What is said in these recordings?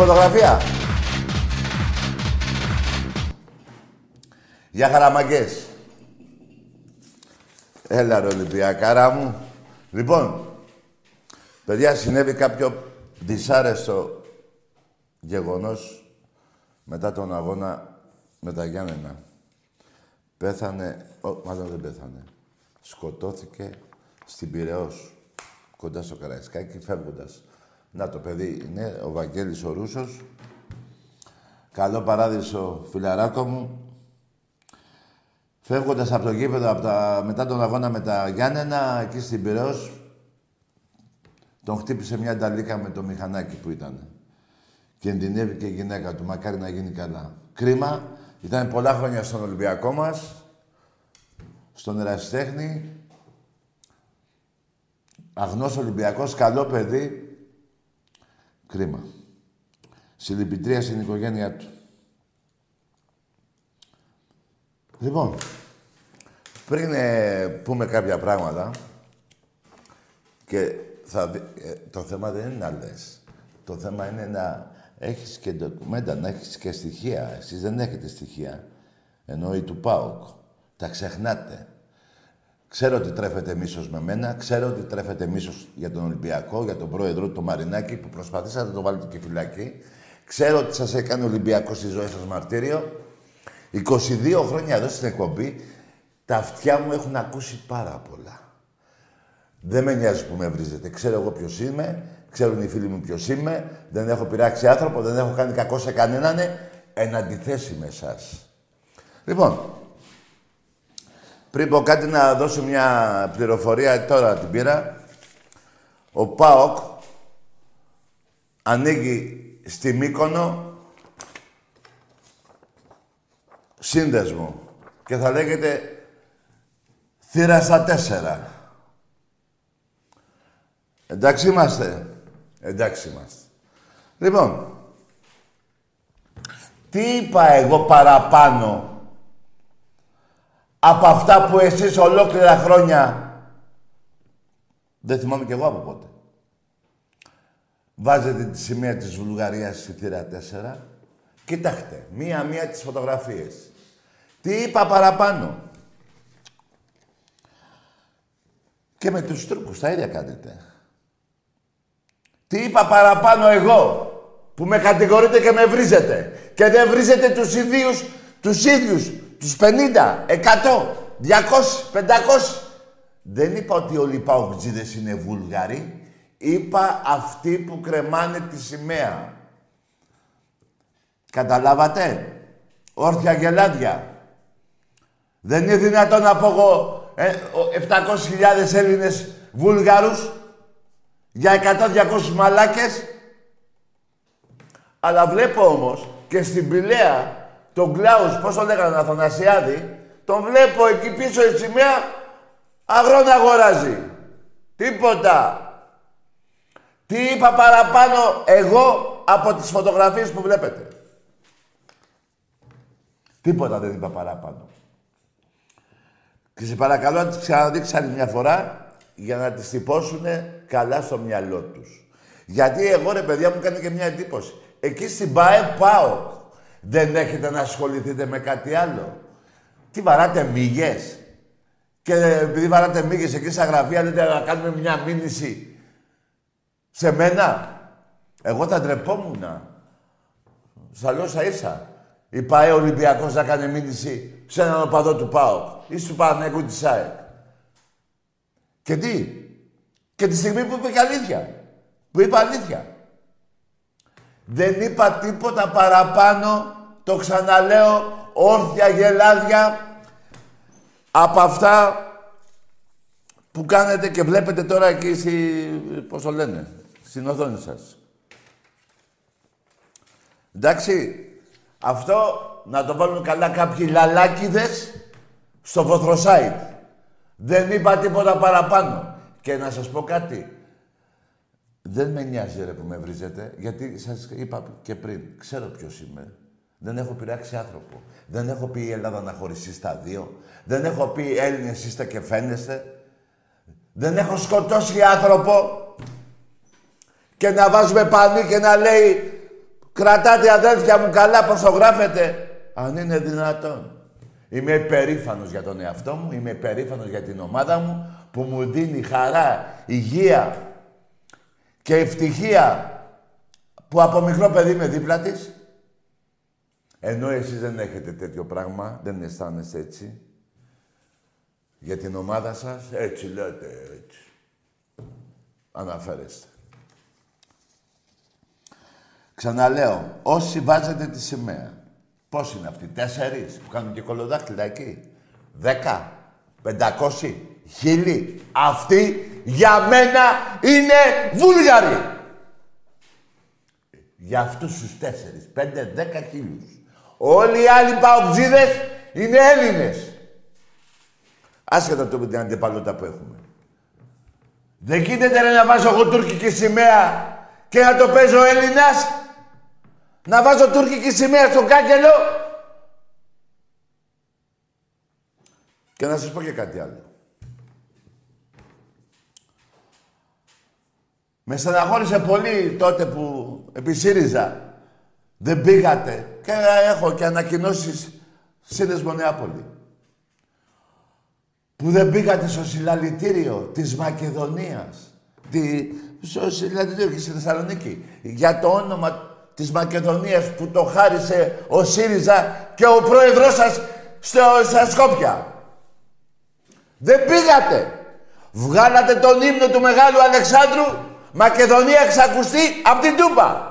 Φωτογραφία. Για χαραμαγκές. Έλα ρε Ολυμπιακάρα μου. Λοιπόν, παιδιά, συνέβη κάποιο δυσάρεστο γεγονός μετά τον αγώνα με τα Γιάννενα. Πέθανε, μάλλον δεν πέθανε. Σκοτώθηκε στην Πειραιώς, κοντά στο Καραϊσκάκι, φεύγοντας. Να το παιδί είναι, ο Βαγγέλης ο Ρούσος. Καλό παράδεισο, φιλαράκο μου. Φεύγοντας από το γήπεδο, μετά τον αγώνα με τα Γιάννενα, εκεί στην Πειραιώς, τον χτύπησε μια νταλίκα με το μηχανάκι που ήταν. Κινδυνεύει και η γυναίκα του, μακάρι να γίνει καλά. Κρίμα, ήταν πολλά χρόνια στον Ολυμπιακό μας, στον ερασιτέχνη. Αγνός Ολυμπιακός, καλό παιδί. Κρίμα. Συλληπιτρία στην οικογένειά του. Λοιπόν, πριν πούμε κάποια πράγματα και το θέμα δεν είναι να λες. Το θέμα είναι να έχεις και ντοκουμέντα, να έχεις και στοιχεία. Εσείς δεν έχετε στοιχεία. Εννοεί του ΠΑΟΚ. Τα ξεχνάτε. Ξέρω ότι τρέφεται μίσος με μένα, ξέρω ότι τρέφεται μίσος για τον Ολυμπιακό, για τον πρόεδρο του Μαρινάκη που προσπαθήσατε να το βάλετε και φυλακή. Ξέρω ότι σας έκανε ο Ολυμπιακός στη ζωή σας μαρτύριο. 22 χρόνια εδώ στην εκπομπή, τα αυτιά μου έχουν ακούσει πάρα πολλά. Δεν με νοιάζει που με βρίζετε. Ξέρω εγώ ποιος είμαι, ξέρουν οι φίλοι μου ποιος είμαι, δεν έχω πειράξει άνθρωπο, δεν έχω κάνει κακό σε κανέναν, εν αντιθέσει με εσάς. Λοιπόν, πριν πω κάτι να δώσω μια πληροφορία, τώρα την πήρα. Ο ΠΑΟΚ ανοίγει στη Μύκονο σύνδεσμο και θα λέγεται Θύρα 4. Εντάξει είμαστε. Εντάξει είμαστε. Λοιπόν, τι είπα εγώ παραπάνω από αυτά που εσείς ολόκληρα χρόνια, δεν θυμάμαι κι εγώ από πότε, βάζετε τη σημαία της Βουλγαρίας στη Θύρα 4. Κοιτάξτε, μία-μία τις φωτογραφίες. Τι είπα παραπάνω. Και με τους Τούρκους τα ίδια κάνετε. Τι είπα παραπάνω εγώ, που με κατηγορείτε και με βρίζετε. Και δεν βρίζετε τους ίδιους. Τους 50, 100, 200, 500. Δεν είπα ότι όλοι οι παοκτζίδες είναι Βούλγαροι. Είπα αυτοί που κρεμάνε τη σημαία. Καταλάβατε. Όρθια γελάδια. Δεν είναι δυνατόν να πω εγώ 700.000 Έλληνες Βούλγαρους για 100-200 μαλάκες. Αλλά βλέπω όμως και στην Πηλαία τον Κλάους, πώς τον λέγανε, Αθανασιάδη, Τον βλέπω εκεί πίσω η σημαία, αγρόνα αγοράζει. Τίποτα. Τι είπα παραπάνω εγώ από τις φωτογραφίες που βλέπετε. Τίποτα δεν είπα παραπάνω. Και σε παρακαλώ να τις ξαναδείξεις άλλη μια φορά για να τις τυπώσουνε καλά στο μυαλό τους. Γιατί εγώ, ρε παιδιά, μου κάνει και μια εντύπωση. Εκεί στην ΠΑΕ πάω. Δεν έχετε να ασχοληθείτε με κάτι άλλο. Τι βαράτε μύγες. Και επειδή βαράτε μύγες εκεί στα γραφεία, λέτε να κάνουμε μια μήνυση σε μένα. Εγώ θα ντρεπόμουν. Στα λέω σα ίσα. Η ΠΑΕ Ολυμπιακός να κάνει μήνυση σε έναν οπαδό του ΠΑΟΚ ή του Παναθηναϊκού της ΑΕΚ. Και τι. Και τη στιγμή που είπε αλήθεια. Που είπα αλήθεια. Δεν είπα τίποτα παραπάνω, το ξαναλέω, όρθια γελάδια από αυτά που κάνετε και βλέπετε τώρα εκεί πώς το λένε, στην οθόνη σας. Εντάξει, αυτό να το βάλουν καλά κάποιοι λαλάκιδες στο βοθροσάιτ. Δεν είπα τίποτα παραπάνω. Και να σας πω κάτι. Δεν με νοιάζει, ρε, που με βρίζετε, γιατί σας είπα και πριν, ξέρω ποιος είμαι. Δεν έχω πειράξει άνθρωπο. Δεν έχω πει η Ελλάδα να χωριστεί στα δύο. Δεν έχω πει οι Έλληνες είστε και φαίνεστε. Δεν έχω σκοτώσει άνθρωπο και να βάζουμε πανί και να λέει κρατάτε αδέλφια μου καλά πως το γράφετε. Αν είναι δυνατόν. Είμαι υπερήφανος για τον εαυτό μου, είμαι υπερήφανος για την ομάδα μου που μου δίνει χαρά, υγεία και ευτυχία που από μικρό παιδί είμαι δίπλα της. Ενώ εσείς δεν έχετε τέτοιο πράγμα, δεν αισθάνεστε έτσι. Για την ομάδα σας, έτσι λέτε, έτσι. Αναφέρεστε. Ξαναλέω, όσοι βάζετε τη σημαία, πώς είναι αυτοί, 4 που κάνουν και κολοδάχτυλα εκεί, 10, 500, 1000, αυτοί για μένα είναι Βούλγαροι. Για αυτούς τους 4, 5, 10 χίλιους. Όλοι οι άλλοι παουτζίδες είναι Έλληνες. Άσχετα το με την αντιπαλότητα που έχουμε. Δεν γίνεται, ρε, να βάζω εγώ τουρκική σημαία και να το παίζω Έλληνας. Να βάζω τουρκική σημαία στον κάγκελο. Και να σας πω και κάτι άλλο. Με στεναχώρησε πολύ τότε που επί ΣΥΡΙΖΑ δεν πήγατε και έχω και ανακοινώσεις σύνδεσμο Νεάπολη. Που δεν πήγατε στο συλλαλητήριο της Μακεδονίας. Στο συλλαλητήριο και στη Θεσσαλονίκη. Για το όνομα της Μακεδονίας που το χάρισε ο ΣΥΡΙΖΑ και ο πρόεδρος σας στα Σκόπια. Δεν πήγατε. Βγάλατε τον ύμνο του Μεγάλου Αλεξάνδρου. Μακεδονία εξακουστεί από την Τούμπα.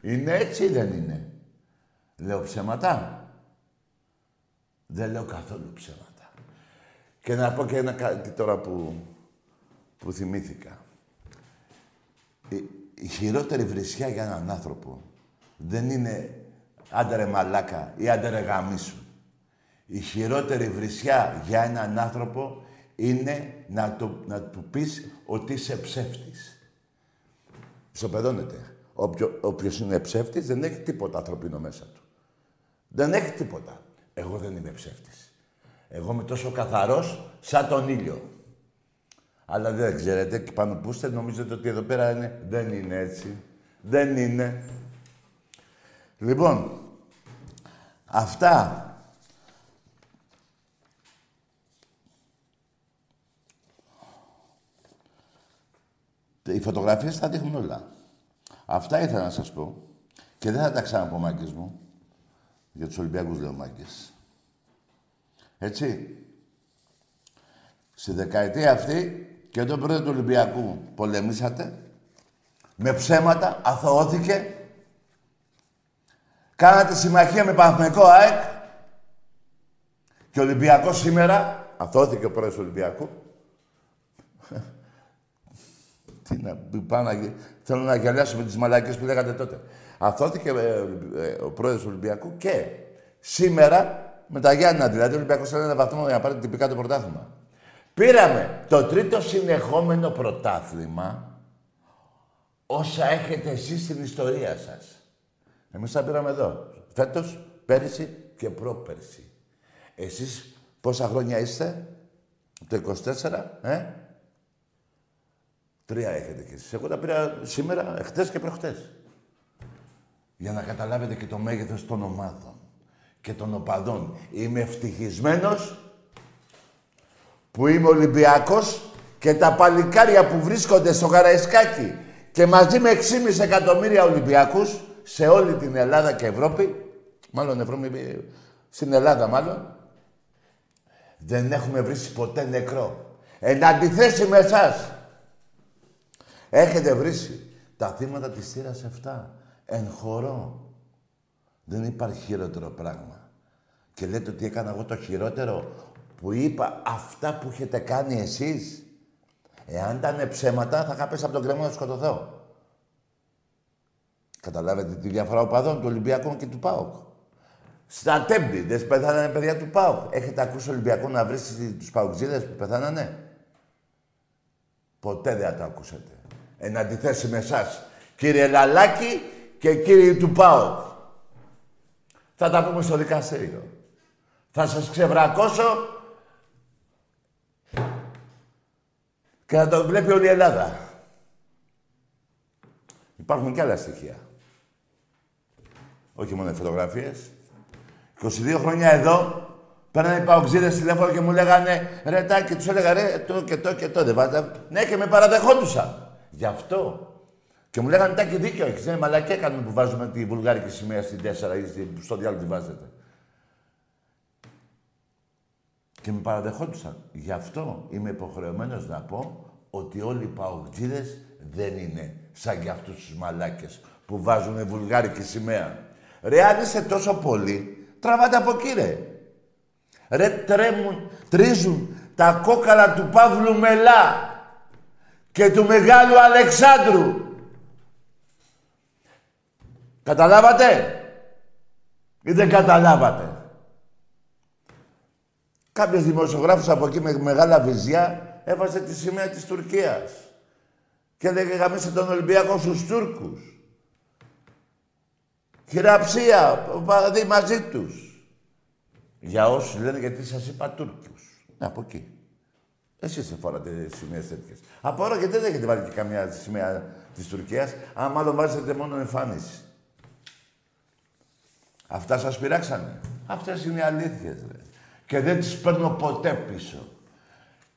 Είναι έτσι ή δεν είναι. Λέω ψέματα. Δεν λέω καθόλου ψέματα. Και να πω και ένα κάτι τώρα που θυμήθηκα. Η χειρότερη βρισιά για έναν άνθρωπο δεν είναι άντε ρε μαλάκα ή άντε ρε γαμίσου. Η χειρότερη βρισιά για έναν άνθρωπο είναι να του πεις ότι είσαι ψεύτης. Ισοπεδώνεται. Όποιος είναι ψεύτης δεν έχει τίποτα ανθρωπίνο μέσα του. Δεν έχει τίποτα. Εγώ δεν είμαι ψεύτης. Εγώ είμαι τόσο καθαρός σαν τον ήλιο. Αλλά δεν ξέρετε, και πάνω που είστε νομίζετε ότι εδώ πέρα είναι. Δεν είναι έτσι. Δεν είναι. Λοιπόν, αυτά. Οι φωτογραφίες θα δείχνουν όλα. Αυτά ήθελα να σας πω. Και δεν θα τα ξαναπώ, μάγκες μου. Για τους Ολυμπιακούς λέω μάγκες. Έτσι. Στη δεκαετία αυτή και τον πρόεδρο του Ολυμπιακού πολεμήσατε. Με ψέματα, αθωώθηκε. Κάνατε συμμαχία με Παναθηναϊκό ΑΕΚ. Και ο Ολυμπιακός σήμερα, αθωώθηκε ο πρόεδρος του Ολυμπιακού. Θέλω να γελάσω με τις μαλακίες που λέγατε τότε. Αθώθηκε ο πρόεδρος του Ολυμπιακού και σήμερα Με τα Γιάννενα δηλαδή, ο Ολυμπιακός ήταν ένα βαθμό για να πάρει τυπικά το πρωτάθλημα. Πήραμε το τρίτο συνεχόμενο πρωτάθλημα όσα έχετε εσείς στην ιστορία σας. Εμείς τα πήραμε εδώ. Φέτος, πέρυσι και πρόπερσι. Εσείς πόσα χρόνια είστε, το 24, Τρία έχετε κι εσείς. Εγώ τα πήρα σήμερα, εχθές και προχτές. Για να καταλάβετε και το μέγεθος των ομάδων και των οπαδών. Είμαι ευτυχισμένος που είμαι Ολυμπιακός και τα παλικάρια που βρίσκονται στο Καραϊσκάκι και μαζί με 6,5 εκατομμύρια Ολυμπιακούς σε όλη την Ελλάδα και Ευρώπη, στην Ελλάδα μάλλον, δεν έχουμε βρήσει ποτέ νεκρό. Εν αντιθέσει με εσάς, έχετε βρήσει τα θύματα της Θύρας 7 εν χωρώ. Δεν υπάρχει χειρότερο πράγμα. Και λέτε ότι έκανα εγώ το χειρότερο που είπα αυτά που έχετε κάνει εσείς. Εάν ήταν ψέματα θα είχα πέσει από τον κρεμό να σκοτωθώ. Καταλάβετε τη διαφορά οπαδών του Ολυμπιακού και του ΠΑΟΚ. Στα Τέμπη δεν πεθάνανε παιδιά του ΠΑΟΚ. Έχετε ακούσει Ολυμπιακό να βρει τους ΠΑΟΚτζίδες που πεθάνανε? Ποτέ δεν θα το ακούσετε. Εν αντιθέσει με εσάς, κύριε Λαλάκη και κύριοι του ΠΑΟΚ. Θα τα πούμε στο δικαστήριο. Θα σας ξεβρακώσω και θα το βλέπει όλη η Ελλάδα. Υπάρχουν και άλλα στοιχεία. Όχι μόνο οι φωτογραφίες. 22 χρόνια εδώ, παίρνανε οι παοξίδες τηλέφωνο και μου λέγανε «Ρε Τάκη», τους έλεγα «Ρε, το και το και το, δεν βάζα». Ναι, και με παραδεχόντουσαν. Γι' αυτό. Και μου λέγανε «Τάκη, δίκιο έχεις, ναι, μαλακιά κάνουμε που βάζουμε τη βουλγάρικη σημαία στην 4 ή στο διάλογο τη βάζετε». Και με παραδεχόντουσαν. Γι' αυτό είμαι υποχρεωμένος να πω ότι όλοι οι παοξίδες δεν είναι σαν κι αυτούς τους μαλάκες που βάζουνε βουλγάρικη σημαία. Ρε, αν είσαι τόσο πολύ, τραβάτε από εκεί, ρε. Ρε, τρίζουν τα κόκαλα του Παύλου Μελά και του Μεγάλου Αλεξάνδρου. Καταλάβατε ή δεν καταλάβατε? Κάποιος δημοσιογράφος από εκεί με μεγάλα βυζιά έβαζε τη σημαία της Τουρκίας. Και έλεγε γαμίστε τον Ολυμπιακό στους Τούρκους. Χειραψία, δηλαδή μαζί τους. Για όσους λένε γιατί σας είπα Τούρκους. Ναι, από εκεί. Εσείς δεν φοράτε σημαίες τέτοιες. Απορώ γιατί δεν έχετε βάλει και καμία σημαία της Τουρκίας, αν μάλλον βάζετε μόνο εμφάνιση. Αυτά σας πειράξανε. Αυτές είναι οι αλήθειες, ρε. Και δεν τις παίρνω ποτέ πίσω.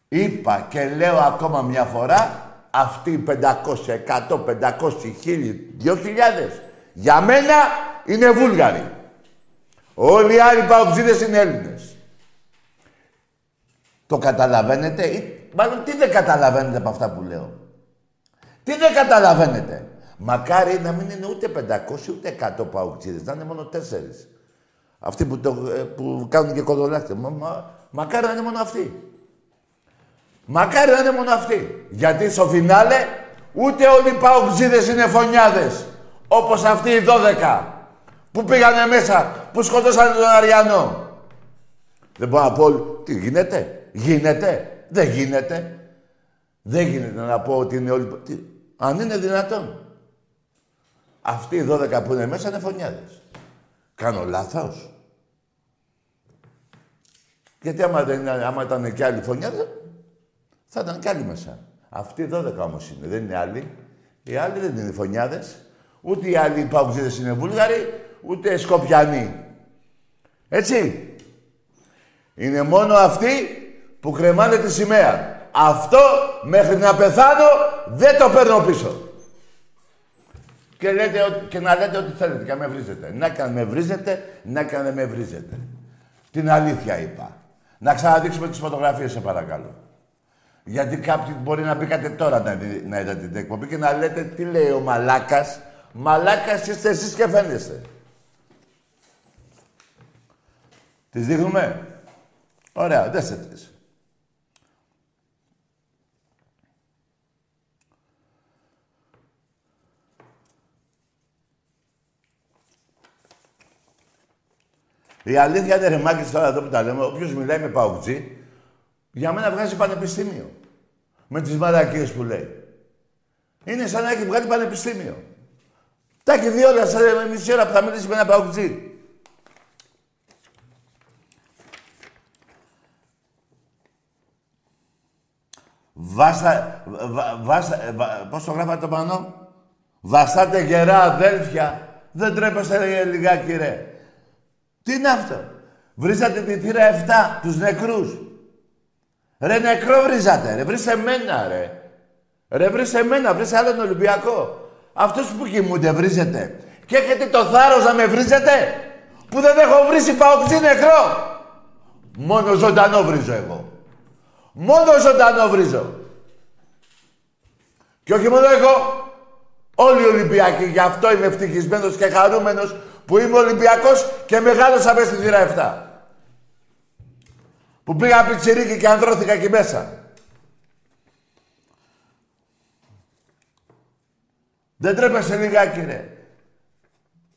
Είπα και λέω ακόμα μια φορά, αυτοί οι 500, 100, 500, 1000, 2000, για μένα είναι Βούλγαροι. Όλοι οι άλλοι παοξίδες είναι Έλληνες. Το καταλαβαίνετε ή μάλλον τι δεν καταλαβαίνετε από αυτά που λέω? Τι δεν καταλαβαίνετε? Μακάρι να μην είναι ούτε 500 ούτε 100 παοξίδες, να είναι μόνο 4. Αυτοί που κάνουν και κοδολάχτες. Μακάρι να είναι μόνο αυτοί. Μακάρι να είναι μόνο αυτοί. Γιατί στο φινάλε ούτε όλοι οι παοξίδες είναι φωνιάδες. Όπως αυτοί οι 12 που πήγανε μέσα, που σκοτώσανε τον Αριανό. Δεν μπορώ να πω τι γίνεται. Γίνεται. Δεν γίνεται. Δεν γίνεται να πω ότι είναι όλοι... Αν είναι δυνατόν. Αυτοί οι 12 που είναι μέσα είναι φωνιάδες. Κάνω λάθος? Γιατί άμα ήταν και άλλη φωνιάδες, θα ήταν κι άλλοι μέσα. Αυτοί οι 12 όμως είναι, δεν είναι άλλοι. Οι άλλοι δεν είναι φωνιάδες. Ούτε οι άλλοι παοξίδες είναι Βούλγαροι, ούτε Σκοπιανοί. Έτσι. Είναι μόνο αυτοί που κρεμάνε τη σημαία. Αυτό μέχρι να πεθάνω δεν το παίρνω πίσω. Και, να λέτε ό,τι θέλετε και να με βρίζετε. Να και να με βρίζετε, να και να με βρίζετε. Την αλήθεια είπα. Να ξαναδείξουμε τις φωτογραφίες, σε παρακαλώ. Γιατί κάποιοι μπορεί να πει κάτι τώρα να είδατε την εκπομπή και να λέτε τι λέει ο μαλάκας. Μαλάκας είστε εσείς και φαίνεστε. Τις δείχνουμε. Ωραία, δέστε τις. Η αλήθεια είναι, ρε Μάκης, τώρα εδώ που τα λέμε, όποιος μιλάει με παουτζή, για μένα βγάζει πανεπιστήμιο. Με τις μαλακίες που λέει. Είναι σαν να έχει βγάλει πανεπιστήμιο. Τα έχει δει όλα, σαν μισή ώρα που θα μιλήσει με ένα παουτζή. Πώς το γράφατε το πάνω? Βαστάτε γερά αδέλφια. Δεν τρέπεστε λιγάκι ρε. Τι είναι αυτό? Βρίζατε τη Θύρα 7, τους νεκρούς. Ρε νεκρό βρίζατε, ρε. Βρίζε εμένα, ρε. Ρε βρίζε εμένα, βρίζε άλλον Ολυμπιακό. Αυτούς που κοιμούνται βρίζετε. Και έχετε το θάρρος να με βρίζετε. Που δεν έχω βρίσει παοξή νεκρό. Μόνο ζωντανό βρίζω εγώ. Μόνο ζωντανό βρίζω. Και όχι μόνο εγώ. Όλοι οι Ολυμπιακοί. Γι' αυτό είμαι ευτυχισμένος και χαρούμενος που είμαι Ολυμπιακός και μεγάλωσα μέσα στη Θύρα 7. Που πήγα πιτσιρίκι και ανδρώθηκα εκεί μέσα. Δεν τρέπεσαι λιγάκι, ρε.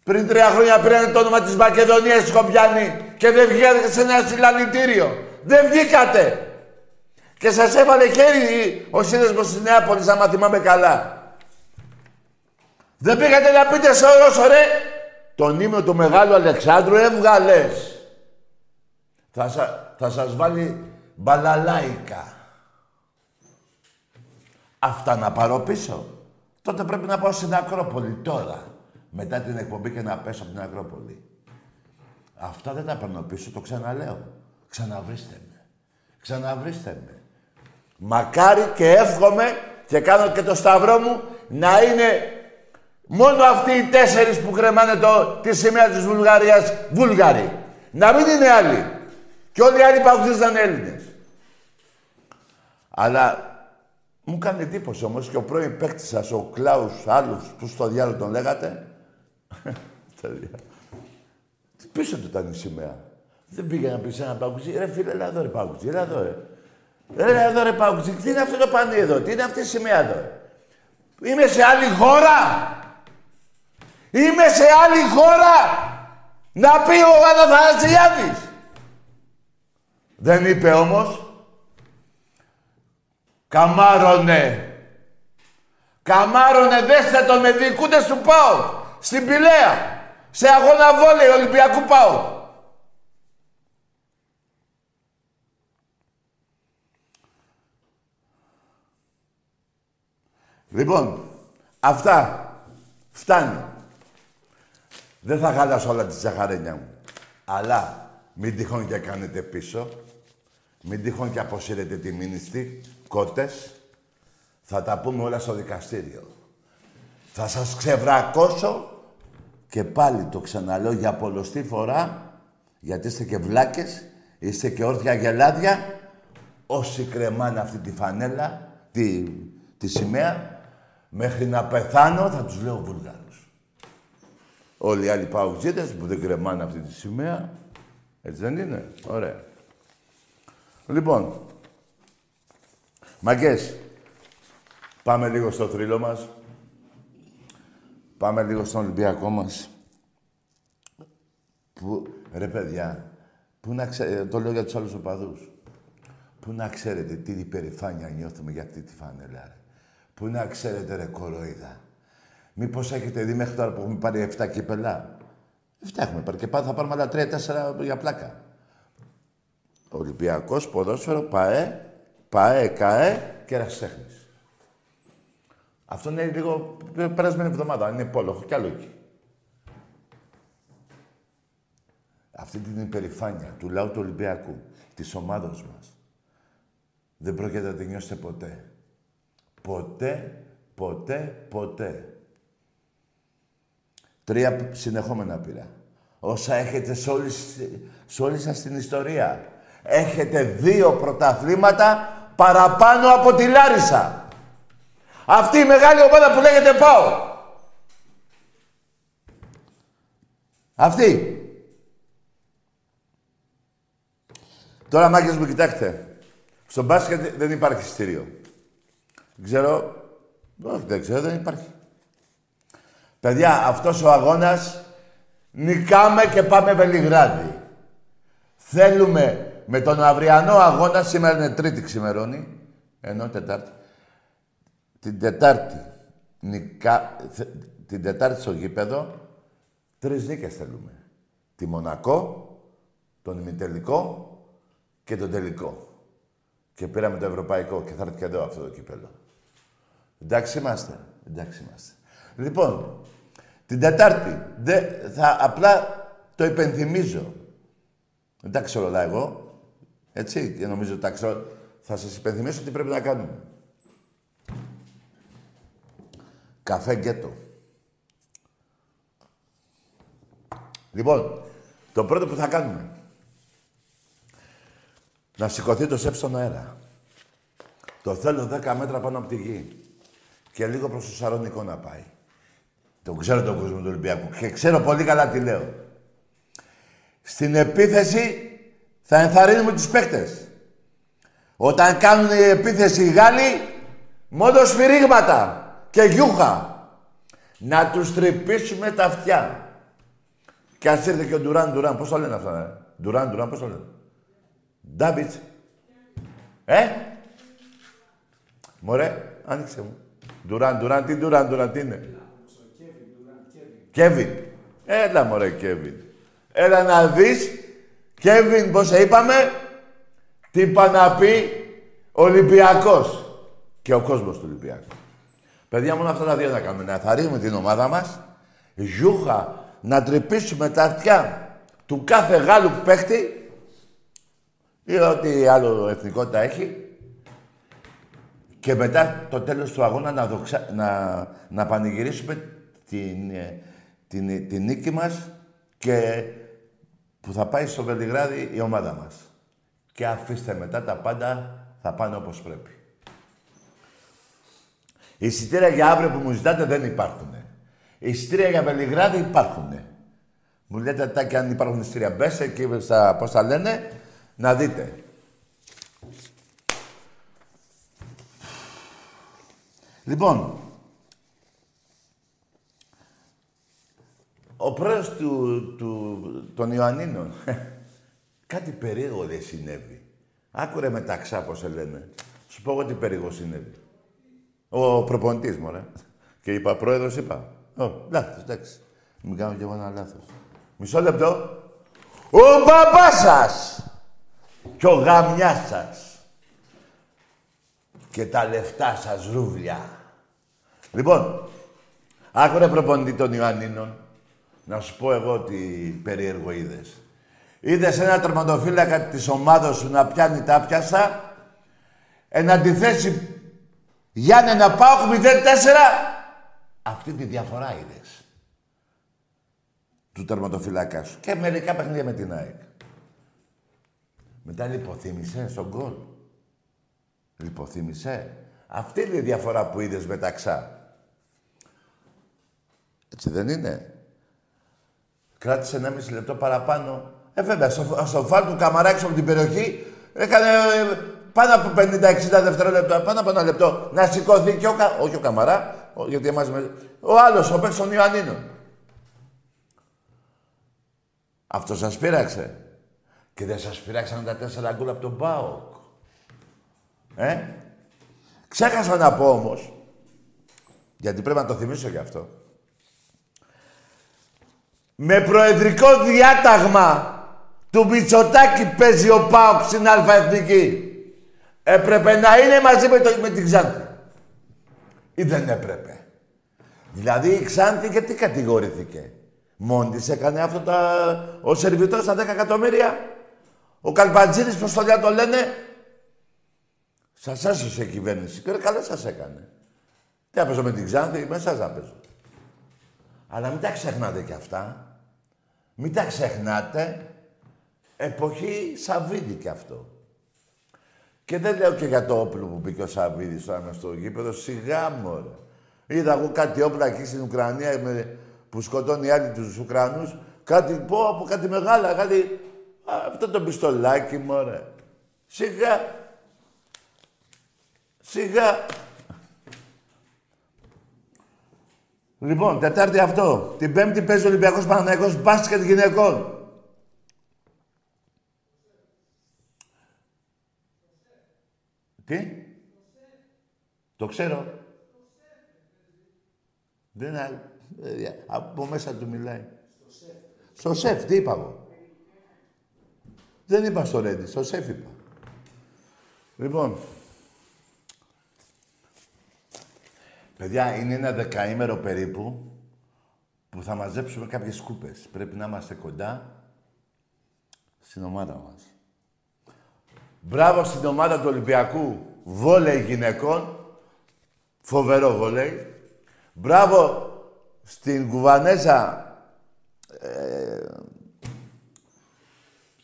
Πριν 3 χρόνια πήραν το όνομα της Μακεδονίας Σκοπιάνη και δεν βγήκατε σε ένα συλλαλητήριο. Δεν βγήκατε. Και σας έβαλε χέρι ο σύνδεσμος της Νεάπολης, άμα θυμάμαι καλά. Δεν πήγατε να πείτε σε όρος, ρε. Τον ύμνο του Μεγάλου Αλεξάνδρου έβγαλες. Θα σας βάλει μπαλαλάικα. Αυτά να πάρω πίσω. Τότε πρέπει να πάω στην Ακρόπολη τώρα. Μετά την εκπομπή και να πέσω από την Ακρόπολη. Αυτά δεν τα παίρνω πίσω, το ξαναλέω. Ξαναβρίστε με. Ξαναβρίστε με. Μακάρι και εύχομαι και κάνω και το σταυρό μου να είναι... Μόνο αυτοί οι 4 που κρεμάνε τη σημαία της Βουλγαρίας, Βούλγαροι. Να μην είναι άλλοι. Και όλοι οι άλλοι παγκοσμίως να είναι Έλληνες. Αλλά μου κάνει εντύπωση όμως και ο πρώην παίκτης σας, ο Κλάους, άλλους που στο διάλογο τον λέγατε. Πίσω του ήταν η σημαία. Δεν πήγε να πει σε έναν παγκοσμίως. Ρε φίλε, έλα εδώ ρε παγκοσμίως. Έλα εδώ ρε. Έλα εδώ ρε παγκοσμίως. Τι είναι αυτό το πανί εδώ, τι είναι αυτή η σημαία εδώ. Είμαι σε άλλη χώρα. Είμαι σε άλλη χώρα να πει ο Αναθανασιάδης. Δεν είπε όμως. Καμάρωνε. Καμάρωνε, δέστε τον με διοικούντες του ΠΑΟΚ. Στην Πηλαία. Σε αγώνα βόλεϊ Ολυμπιακού ΠΑΟΚ. Λοιπόν, αυτά. Φτάνει. Δεν θα χαλάσω όλα τη ζαχαρένια μου. Αλλά μην τυχόν και κάνετε πίσω. Μην τυχόν και αποσύρετε τη μήνυστη. Κότες. Θα τα πούμε όλα στο δικαστήριο. Θα σας ξεβρακώσω. Και πάλι το ξαναλέω για πολλωστή φορά. Γιατί είστε και βλάκες. Είστε και όρθια γελάδια. Όσοι κρεμάνε αυτή τη φανέλα, τη σημαία, μέχρι να πεθάνω θα τους λέω Βουλγάρους. Όλοι οι άλλοι παουτζίδες που δεν κρεμάνε αυτή τη σημαία. Έτσι δεν είναι. Ωραία. Λοιπόν. Μαγκές. Πάμε λίγο στο θρύλο μας. Πάμε λίγο στον Ολυμπιακό μας. Που, ρε παιδιά, που να ξέρετε, το λέω για τους άλλους οπαδούς. Που να ξέρετε τι υπερηφάνεια νιώθουμε για αυτή τη φανέλα, ρε. Που να ξέρετε, ρε κοροϊδά. Μήπως έχετε δει μέχρι τώρα που έχουμε πάρει 7 κύπελα. 7 έχουμε πάρει και θα πάρουμε άλλα 3-4 για πλάκα. Ολυμπιακός, ποδόσφαιρο, ΠΑΕ, ΚΑΕ και Ερασιτέχνης. Αυτό είναι λίγο περασμένη εβδομάδα. Είναι υπόλογο και άλλο εκεί. Αυτή την υπερηφάνεια του λαού του Ολυμπιακού, της ομάδος μας, δεν πρόκειται να την νιώσετε ποτέ. Ποτέ, ποτέ, ποτέ. 3 συνεχόμενα πήρα. Όσα έχετε σε όλη σας την ιστορία. Έχετε 2 πρωταθλήματα παραπάνω από τη Λάρισα. Αυτή η μεγάλη ομάδα που λέγεται ΠΑΟΚ. Αυτή. Τώρα, μάγκες μου, κοιτάξτε. Στο μπάσκετ δεν υπάρχει εισιτήριο. Ξέρω... Όχι, δεν ξέρω, δεν υπάρχει. Παιδιά, αυτός ο αγώνας νικάμε και πάμε Βελιγράδι. Θέλουμε με τον αυριανό αγώνα, σήμερα είναι Τρίτη ξημερώνει, ενώ Τετάρτη. Την Τετάρτη, την Τετάρτη στο γήπεδο, 3 νίκες θέλουμε. Τη Μονακό, τον ημιτελικό και τον τελικό. Και πήραμε το ευρωπαϊκό και θα έρθει και εδώ αυτό το κύπελο. Εντάξει είμαστε, εντάξει είμαστε. Λοιπόν, την Τετάρτη, απλά το υπενθυμίζω. Δεν τα ξέρω όλα εγώ, έτσι, και νομίζω τα ξέρω. Θα σας υπενθυμίσω τι πρέπει να κάνουμε. Καφέ γκέτο. Λοιπόν, το πρώτο που θα κάνουμε, να σηκωθεί το Σεφ στον αέρα. Το θέλω 10 μέτρα πάνω από τη γη. Και λίγο προς το Σαρονικό να πάει. Το ξέρω τον κόσμο του Ολυμπιακού και ξέρω πολύ καλά τι λέω. Στην επίθεση θα ενθαρρύνουμε τους παίκτες. Όταν κάνουν η επίθεση οι Γάλλοι, μόνο σφυρίγματα και γιούχα. Να τους τρυπήσουμε τα αυτιά. Και ας ήρθε και ο Ντουράν Ντουράν, πώς το λένε αυτά, Ντουράν Ντουράν, πώς το λένε. Ντάβιτς. Μωρέ, άνοιξε μου. Ντουράν Ντουράν, τι Ντουράν Ντουράν, τι είναι. Κέβιν. Έλα μωρέ Κέβιν. Έλα να δεις, Κέβιν, πώς είπαμε, τι είπα να πει Ολυμπιακός. Και ο κόσμος του Ολυμπιακού. Παιδιά, μόνο αυτά τα δύο να κάνουμε. Να θαρρύνουμε την ομάδα μας, γιούχα, να τρυπήσουμε τα αυτιά του κάθε Γάλλου παίχτη ή ό,τι άλλο εθνικότητα έχει και μετά το τέλος του αγώνα να πανηγυρίσουμε την νίκη μας και που θα πάει στο Βελιγράδι η ομάδα μας. Και αφήστε μετά τα πάντα θα πάνε όπως πρέπει. Οι εισιτήρια για αύριο που μου ζητάτε δεν υπάρχουν. Οι εισιτήρια για Βελιγράδι υπάρχουν. Μου λέτε τα και αν υπάρχουν εισιτήρια. Μπες εκεί, πώς τα λένε, να δείτε. Λοιπόν, ο πρόεδρος των Ιωαννίνων, κάτι περίεργο δεν συνέβη. Άκουρε μεταξά, πώς σε λένε. Σου πω εγώ τι περίεργο συνέβη. Ο προπονητής μου, ρε. Και είπα, πρόεδρος, είπα. Λάθος, εντάξει. Μην κάνω κι εγώ ένα λάθος. Μισό λεπτό. Ο μπαμπάς σας κι ο γαμιάς σας και τα λεφτά σας ρούβλια. Λοιπόν, άκουρε προπονητή των Ιωαννίνων. Να σου πω εγώ τι περίεργο είδες. Είδες ένα τερματοφύλακα της ομάδας σου να πιάνει τα πιάστα, εν αντιθέσει Γιάννενα ΠΑΟΚ 0-4, αυτή τη διαφορά είδες του τερματοφυλάκα σου. Και μερικά παιχνίδια με την ΑΕΚ. Μετά λιποθύμησε στον γκολ. Λιποθύμησε. Αυτή είναι η διαφορά που είδες μεταξά. Έτσι δεν είναι. Κράτησε 1,5 λεπτό παραπάνω. Βέβαια, στο φάρ του Καμαράκης από την περιοχή έκανε πάνω από 50-60 δευτερόλεπτα, πάνω από ένα λεπτό, να σηκωθεί και όχι ο Καμαρά, γιατί εμάς ο άλλος, ο παίκτης των Ιωαννίνων. Αυτό σας πείραξε. Και δεν σας πειράξαν τα 4 γκολ από τον ΠΑΟΚ. Ξέχασα να πω όμως, γιατί πρέπει να το θυμίσω γι' αυτό. Με προεδρικό διάταγμα του Μητσοτάκη παίζει ο ΠΑΟΚ στην Αλφα-Εθνική. Έπρεπε να είναι μαζί με την Ξάνθη. Ή δεν έπρεπε. Δηλαδή η Ξάνθη γιατί κατηγορήθηκε. Μόνη της έκανε αυτό ο σερβιτός στα 10 εκατομμύρια. Ο Καλπατζίδης, πώς το λένε. Σας έσωσε η κυβέρνηση. Και καλά σας έκανε. Τι έπαιζω με την Ξάνθη, με εσάς να παίζω. Αλλά μην τα ξεχνάτε κι αυτά. Μην τα ξεχνάτε. Εποχή Σαββίδη κι αυτό. Και δεν λέω και για το όπλο που μπήκε ο Σαββίδης τώρα μες στο γήπεδο. Σιγά μωρέ. Είδα εγώ κάτι όπλα εκεί στην Ουκρανία που σκοτώνει άλλοι τους Ουκρανούς. Κάτι πω από κάτι μεγάλα, κάτι... Αυτό το πιστολάκι μωρέ. Σιγά. Σιγά. Λοιπόν, Τετάρτη αυτό. Την Πέμπτη παίζει ο Ολυμπιακός Παναθηναϊκός μπάσκετ γυναικών. Το ξέρω. Δεν από μέσα του μιλάει. Στο Σεφ, τι είπα εγώ. Δεν είπα στο Ρέντι, στο Σεφ είπα. Λοιπόν, παιδιά, είναι ένα δεκαήμερο περίπου που θα μαζέψουμε κάποιες κούπες. Πρέπει να είμαστε κοντά στην ομάδα μας. Μπράβο στην ομάδα του Ολυμπιακού. Βόλεϊ γυναικών. Φοβερό βόλεϊ. Μπράβο στην Κουβανέζα.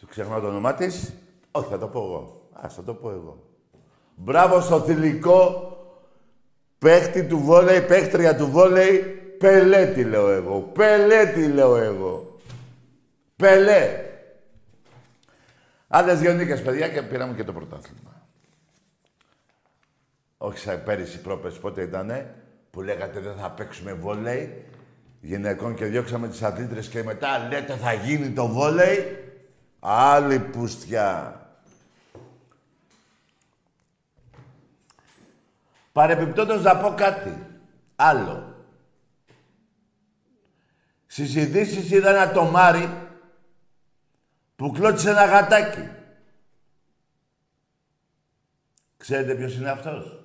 Ξεχνάω το όνομά της. Όχι, θα το πω εγώ. Ας θα το πω εγώ. Μπράβο στο θηλυκό παίχτη του βόλεϊ, παίχτρια του βόλεϊ. Πελέτη λέω εγώ. Πελέ. Άλλες δύο νίκες, παιδιά, και πήραμε και το πρωτάθλημα. Όχι σαν πέρυσι πρόπες, πότε ήτανε, που λέγατε δεν θα παίξουμε βόλεϊ γυναικών και διώξαμε τις αθλήτρες και μετά λέτε θα γίνει το βόλεϊ. Άλλη πουστιά. Παρεπιπτόντως να πω κάτι άλλο. Στις ειδήσεις είδα ένα τομάρι που κλώτησε ένα γατάκι. Ξέρετε ποιος είναι αυτός?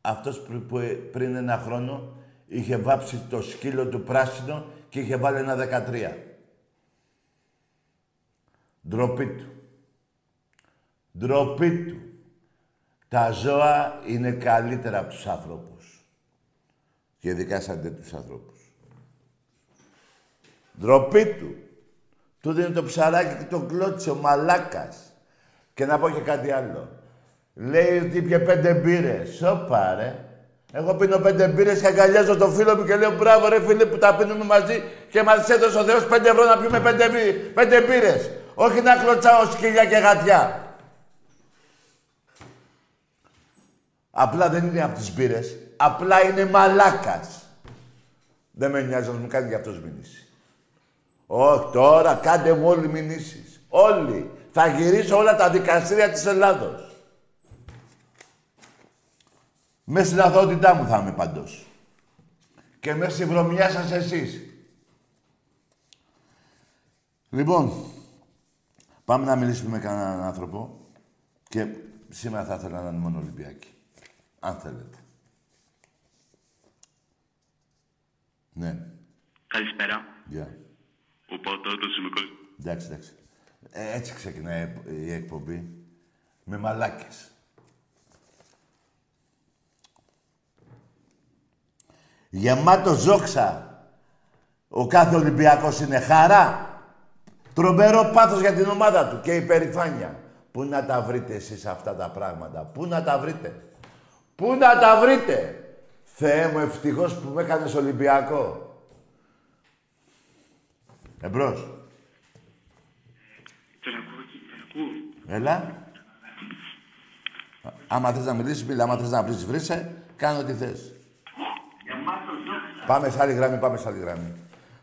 Αυτός που πριν ένα χρόνο είχε βάψει το σκύλο του πράσινο και είχε βάλει ένα 13. Ντροπή του. Ντροπή του. Τα ζώα είναι καλύτερα από τους άνθρωπους. Και ειδικά σαν τέτοιους άνθρωπους. Ντροπή του. Του δίνει το ψαράκι και το κλώτσο, μαλάκας. Και να πω και κάτι άλλο. Λέει ότι πια 5 μπύρες. Όπα ρε. Εγώ πίνω 5 μπύρες και αγκαλιάζω το φίλο μου και λέω μπράβο ρε φίλε που τα πίνουμε μαζί και μας έδωσε ο Θεός 5 ευρώ να πιούμε 5 μπύρες. Όχι να κλωτσάω σκύλια και γατιά. Απλά δεν είναι από τις μπύρες. Απλά είναι μαλάκας. Δεν με νοιάζει να μου κάνει για αυτός μηνύσει. Όχι, τώρα κάντε μου όλοι μηνύσεις. Όλοι. Θα γυρίσω όλα τα δικαστήρια της Ελλάδος. Μέσα στην αθωότητά μου θα είμαι παντός. Και μέσα στη βρωμιά σας εσείς. Λοιπόν, πάμε να μιλήσουμε με κανέναν άνθρωπο. Και σήμερα θα ήθελα να είναι μόνο Ολυμπιακή. Αν θέλετε. Ναι. Καλησπέρα. Γεια. Yeah. Εντάξει. Έτσι ξεκινάει η εκπομπή. Με μαλάκες. Γεμάτο ζόξα. Ο κάθε Ολυμπιακός είναι χαρά. Τρομερό πάθος για την ομάδα του και υπερηφάνεια. Πού να τα βρείτε εσείς αυτά τα πράγματα. Πού να τα βρείτε. Θεέ μου, ευτυχώς που με έκανες Ολυμπιακό. Εμπρός. Έλα. Άμα θες να μιλήσεις, μίλα. Άμα θες να βρεις, βρήσε. Κάνε ό,τι θες. Πάμε σε άλλη γραμμή.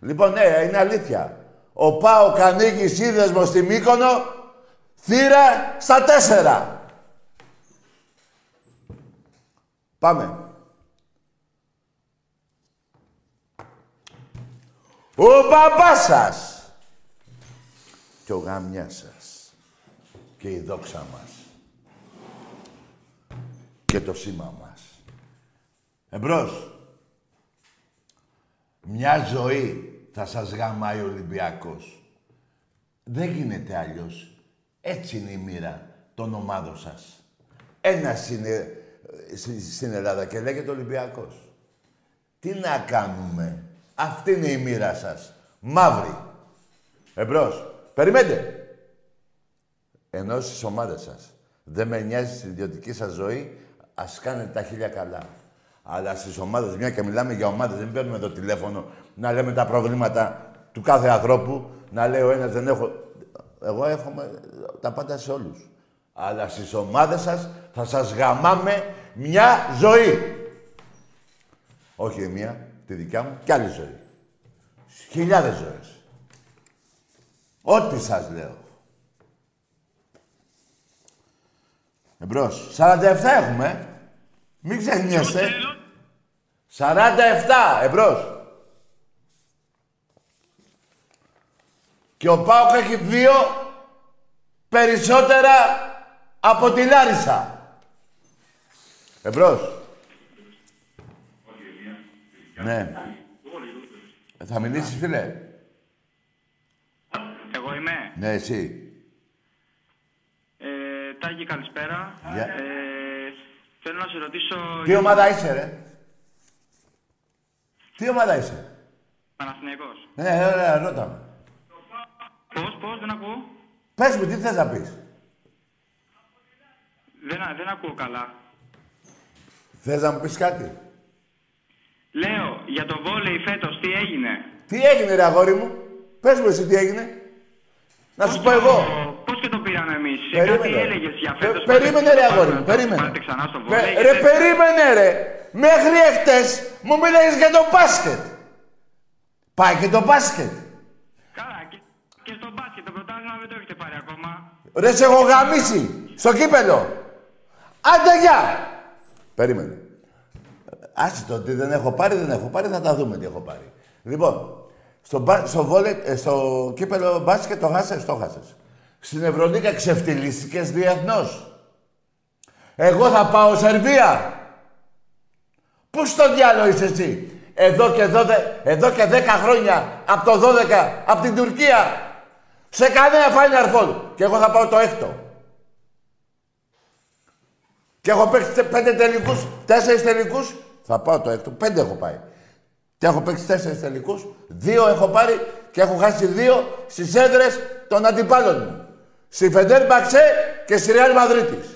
Λοιπόν, ναι, είναι αλήθεια. Ο ΠΑΟΚ ανοίγει σύνδεσμο στη Μύκονο. Θύρα στα 4. Πάμε. Ο μπαμπάς σας και ο γαμιάς σας και η δόξα μας και το σήμα μας. Εμπρός. Μια ζωή θα σας γαμάει ο Ολυμπιακός. Δεν γίνεται αλλιώς. Έτσι είναι η μοίρα των ομάδων σας. Ένας είναι στην Ελλάδα και λέγεται Ολυμπιακός. Τι να κάνουμε. Αυτή είναι η μοίρα σας. Μαύρη. Εμπρός. Περιμένετε. Ενώ στις ομάδες σας. Δεν με νοιάζει στην ιδιωτική σας ζωή. Ας κάνετε τα χίλια καλά. Αλλά στις ομάδες, μια και μιλάμε για ομάδες, δεν παίρνουμε το τηλέφωνο να λέμε τα προβλήματα του κάθε ανθρώπου. Να λέει ο ένας δεν έχω... Εγώ εύχομαι τα πάντα σε όλους. Αλλά στις ομάδες σας θα σας γαμάμε μια ζωή. Όχι μία. Τη δικιά μου και άλλη ζωή. Χιλιάδες ζωές. Ό,τι σας λέω. Εμπρός. 47 έχουμε. Μην ξεχνιέσαι. 47, εμπρός. Και ο ΠΑΟΚ έχει 2 περισσότερα από τη Λάρισα. Εμπρός. Ναι. Θα μιλήσεις, φίλε. Εγώ είμαι. Ναι, εσύ. Τάκη, καλησπέρα. Yeah. Θέλω να σε ρωτήσω... Τι ομάδα είσαι, ρε. Τι ομάδα είσαι. Παναθηναϊκός. Ναι, ρώτα με. Πώς, δεν ακούω. Πες μου, τι θες να πεις. Δεν ακούω καλά. Θες να μου πεις κάτι. Λέω, για το βόλεϊ φέτος, τι έγινε. Τι έγινε, ρε αγόρι μου. Πες μου εσύ τι έγινε. Να σου πω εγώ. Πώς και το πήραμε εμείς. Περίμενε. Έλεγες για φέτος. Περίμενε, ρε αγόρι μου. Περίμενε. Ρε, περίμενε, ρε. Μέχρι εχθές μου μιλάγες για το μπάσκετ. Πάει και το μπάσκετ. Καλά. Και στο μπάσκετ το πρωτάθλημα δεν το έχετε πάρει ακόμα. Ρε, σε έχω γαμίσει. Στο κύπελο. Άντε, γεια. Περίμενε. Άσε το ότι δεν έχω πάρει, θα τα δούμε τι έχω πάρει. Λοιπόν, στο κύπελλο μπάσκετ το χάσες. Στην Ευρωλίγκα ξεφτυλίστηκες διεθνώς. Εγώ θα πάω Σερβία. Πού στο διάλογο είσαι εσύ. Εδώ και 10 χρόνια, από το 12, από την Τουρκία. Σε κανένα Final Four. Και εγώ θα πάω το 6ο. Και έχω παίξει 5 τελικούς, 4 τελικούς. Θα πάω το 6ο, 5 έχω πάει. Και έχω παίξει 4 τελικούς, 2 έχω πάρει και έχω χάσει 2 στις έδρες των αντιπάλων μου. Στη Φεντέρμπαξε και στη Ρεάλ Μαδρίτης.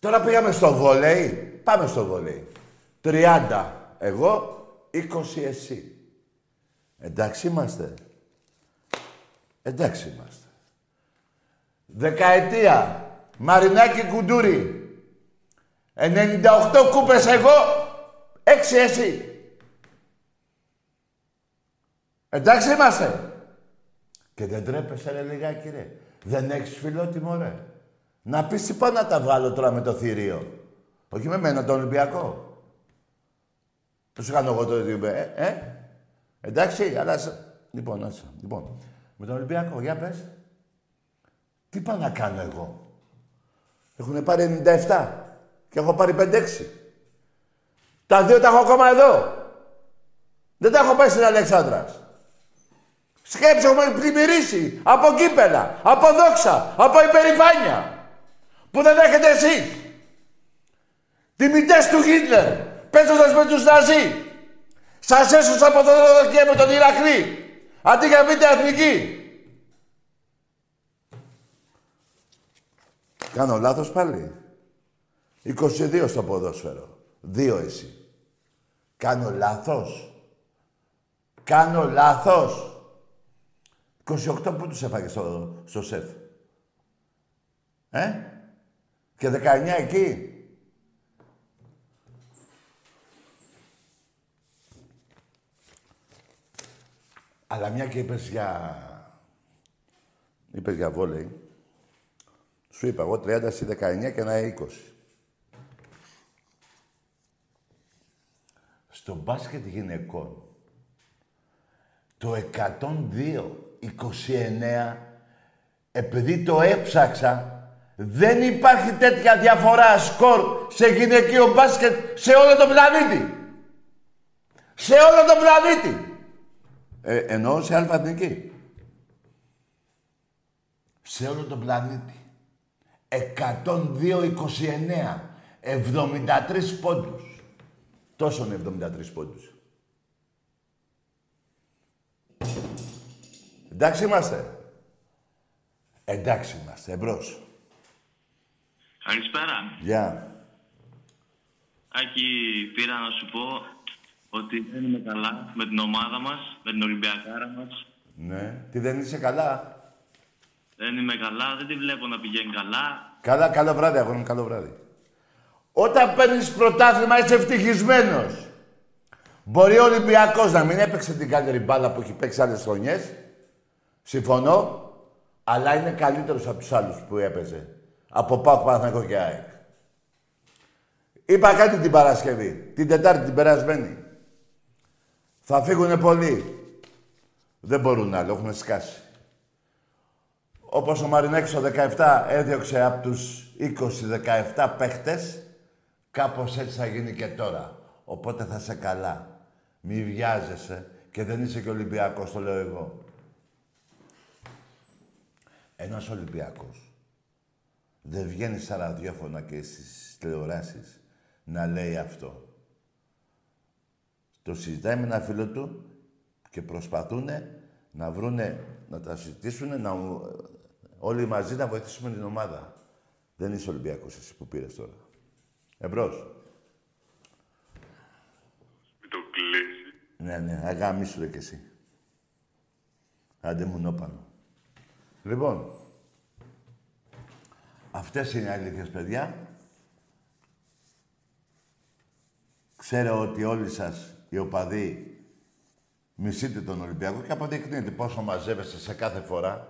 Τώρα πήγαμε στο βόλεϊ. Πάμε στο βόλεϊ. 30 εγώ, 20 εσύ. Εντάξει είμαστε. Δεκαετία. Μαρινάκη Κουντούρη. 98 κούπες εγώ, 6 εσύ. Εντάξει είμαστε. Και δεν τρέπεσαι, ρε λιγάκι, ρε. Δεν έχεις φιλότιμο, ρε. Να πεις τι πάω να τα βγάλω τώρα με το θηρίο. Όχι με μένα, τον Ολυμπιακό. Πώς κάνω εγώ το ίδιο, εντάξει, αλλά... Λοιπόν, με τον Ολυμπιακό, για πες. Τι πάω να κάνω εγώ. Έχουνε πάρει 97 και έχω πάρει 5-6. Τα 2 τα έχω ακόμα εδώ. Δεν τα έχω πάει στην Αλεξάνδρας. Σκέψου, έχουμε πλημμυρίσει από κύπελα, από δόξα, από υπερηφάνεια. Που δεν έχετε εσείς. Τιμητές του Χίτλερ, πέσοντας με τους Ναζί. Σας έσωσα από το δωδοκία με τον Ηρακλή. Αντί για β' εθνική. Κάνω λάθος πάλι. 22 στο ποδόσφαιρο. 2 εσύ. Κάνω λάθος. 28 που τους έφαγε στο Σεφ. Και 19 εκεί. Αλλά μια και είπες για βόλεϊ. Σου είπα εγώ 30 συ 19 και ένα 20. Στο μπάσκετ γυναικών, το 102-29, επειδή το έψαξα, δεν υπάρχει τέτοια διαφορά σκορ σε γυναικείο μπάσκετ σε όλο τον πλανήτη. Σε όλο τον πλανήτη. Εννοώ σε αλφα-εθνική. Σε όλο τον πλανήτη. 102-29. 73 πόντους. Τόσο είναι 73 πόντους. Εντάξει είμαστε. Εμπρός. Καλησπέρα. Γεια. Άκη, πήρα να σου πω ότι δεν είμαι καλά με την ομάδα μας, με την Ολυμπιακάρα μας. Ναι. Τι δεν είσαι καλά. Δεν είμαι καλά, δεν τη βλέπω να πηγαίνει καλά. Καλά, καλό βράδυ αγόρι μου, καλό βράδυ. Όταν παίρνεις πρωτάθλημα είσαι ευτυχισμένος. Μπορεί ο Ολυμπιακός να μην έπαιξε την καλύτερη μπάλα που έχει παίξει άλλες χρονιές. Συμφωνώ. Αλλά είναι καλύτερος από τους άλλους που έπαιζε. Από ΠΑΟΚ, Παναθηναϊκό και ΑΕΚ. Είπα κάτι την Παρασκευή, την Τετάρτη την περασμένη. Θα φύγουνε πολλοί. Δεν μπορούν άλλο, έχουν σκάσει. Όπως ο Μαρινάκης το 17 έδιωξε από τους 20-17 παίχτες, κάπως έτσι θα γίνει και τώρα. Οπότε θα σε καλά. Μη βιάζεσαι και δεν είσαι και Ολυμπιακός, το λέω εγώ. Ένας Ολυμπιακός δεν βγαίνει στα ραδιόφωνα και στις τηλεοράσεις να λέει αυτό. Το συζητάει με ένα φίλο του και προσπαθούν να βρούνε, να τα συζητήσουν, να... όλοι μαζί να βοηθήσουμε την ομάδα. Δεν είσαι Ολυμπιακός εσύ που πήρες τώρα. Εμπρός. Μην το κλείσει. Ναι, ναι, αγάμισου ρε κι εσύ. Άντε μουνόπανο. Λοιπόν, αυτές είναι οι αλήθειες, παιδιά. Ξέρω ότι όλοι σας οι οπαδοί μισείτε τον Ολυμπιακό και αποδεικνύετε πόσο μαζεύεστε σε κάθε φορά.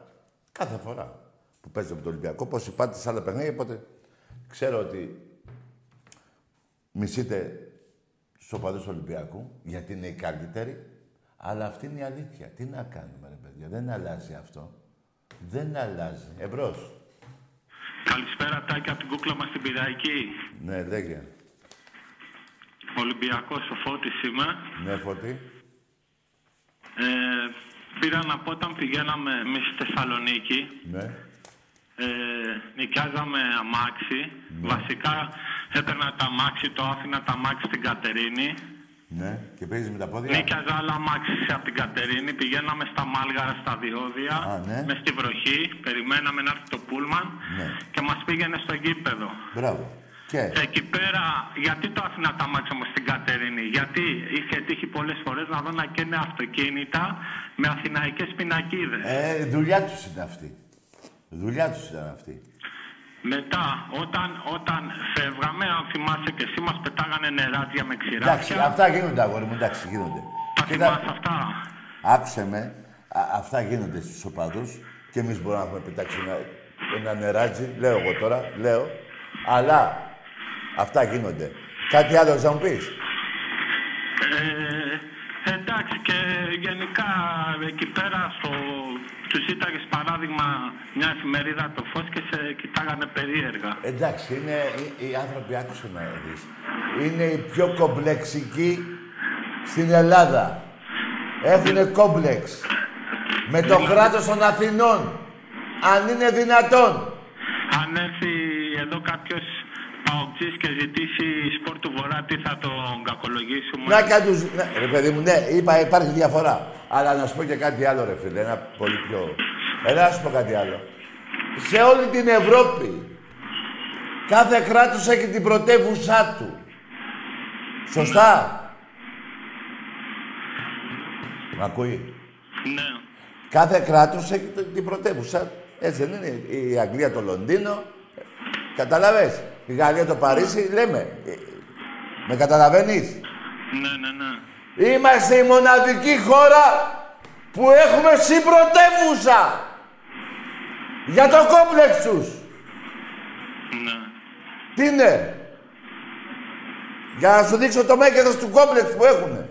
Κάθε φορά που παίζετε με τον Ολυμπιακό, πώς πάτε σε άλλα παιχνίδια, οπότε ξέρω ότι μισείτε τους οπαδούς του Ολυμπιακού, γιατί είναι οι καλύτεροι, αλλά αυτή είναι η αλήθεια. Τι να κάνουμε, ρε παιδιά, δεν αλλάζει αυτό. Δεν αλλάζει. Εμπρός. Καλησπέρα, Τάκη, από την κούκλα μας στην Πειραϊκή. Ναι, λέγε. Ολυμπιακός, ο Φώτης είμαι. Ναι, Φώτη. Πήρα να πω, όταν πηγαίναμε εμείς στη Θεσσαλονίκη, ναι. Νοικιάζαμε αμάξι. Ναι. Βασικά έπαιρνα τα αμάξι, το άφηνα τα αμάξι στην Κατερίνη. Ναι, και παίζεις με τα πόδια. Νίκιαζα άλλα αμάξια από την Κατερίνη, πηγαίναμε στα Μάλγαρα, στα διόδια, ναι. Μες στη βροχή, περιμέναμε να έρθει το πούλμαν, ναι. Και μας πήγαινε στο γήπεδο. Μπράβο. Και... εκεί πέρα, γιατί το άφηνα τα αμάξια μου στην Κατερίνη, γιατί είχε τύχει πολλές φορές να δω να καίνε αυτοκίνητα με αθηναϊκές πινακίδες. Δουλειά τους είναι αυτή. Δουλειά τους ήταν αυτή. Μετά, όταν φεύγαμε, αν θυμάσαι και εσύ, μας πετάγανε νεράτια με ξηράτια. Εντάξει, αυτά γίνονται, αγόρι μου, εντάξει, γίνονται. Τα θυμάσαι αυτά. Άκουσε με, αυτά γίνονται στους οπαδούς και εμείς μπορούμε να έχουμε πετάξει ένα νεράτζι, λέω εγώ τώρα, λέω. Αλλά, αυτά γίνονται. Κάτι άλλο θα μου πεις. Εντάξει, και γενικά εκεί πέρα στο... τους ζήταγες παράδειγμα μια εφημερίδα το Φως και σε κοιτάγανε περίεργα. Εντάξει, είναι οι άνθρωποι, άκουσε να δεις, είναι οι πιο κομπλεξικοί στην Ελλάδα. Έχουνε κόμπλεξ με το κράτος των Αθηνών, αν είναι δυνατόν. Αν έρθει εδώ κάποιος παοκτζής και ζητήσει σπορ του Βορρά, τι θα τον κακολογήσουμε. Να και τους... ναι, ρε παιδί μου, ναι, είπα, υπάρχει διαφορά. Αλλά να σου πω και κάτι άλλο, ρε φίλε, ένα πολύ πιο... να σου πω κάτι άλλο. Σε όλη την Ευρώπη, κάθε κράτος έχει την πρωτεύουσά του. Σωστά. Ναι. Μ' ακούει. Ναι. Κάθε κράτος έχει την πρωτεύουσά του. Έτσι δεν είναι. Η Αγγλία το Λονδίνο. Καταλαβες. Η Γαλλία το Παρίσι, λέμε. Με καταλαβαίνεις. Ναι, ναι, ναι. Είμαστε η μοναδική χώρα που έχουμε συμπρωτεύουσα για το κόμπλεξ τους. Ναι. Τι είναι. Για να σου δείξω το μέγεθος του κόμπλεξ που έχουνε.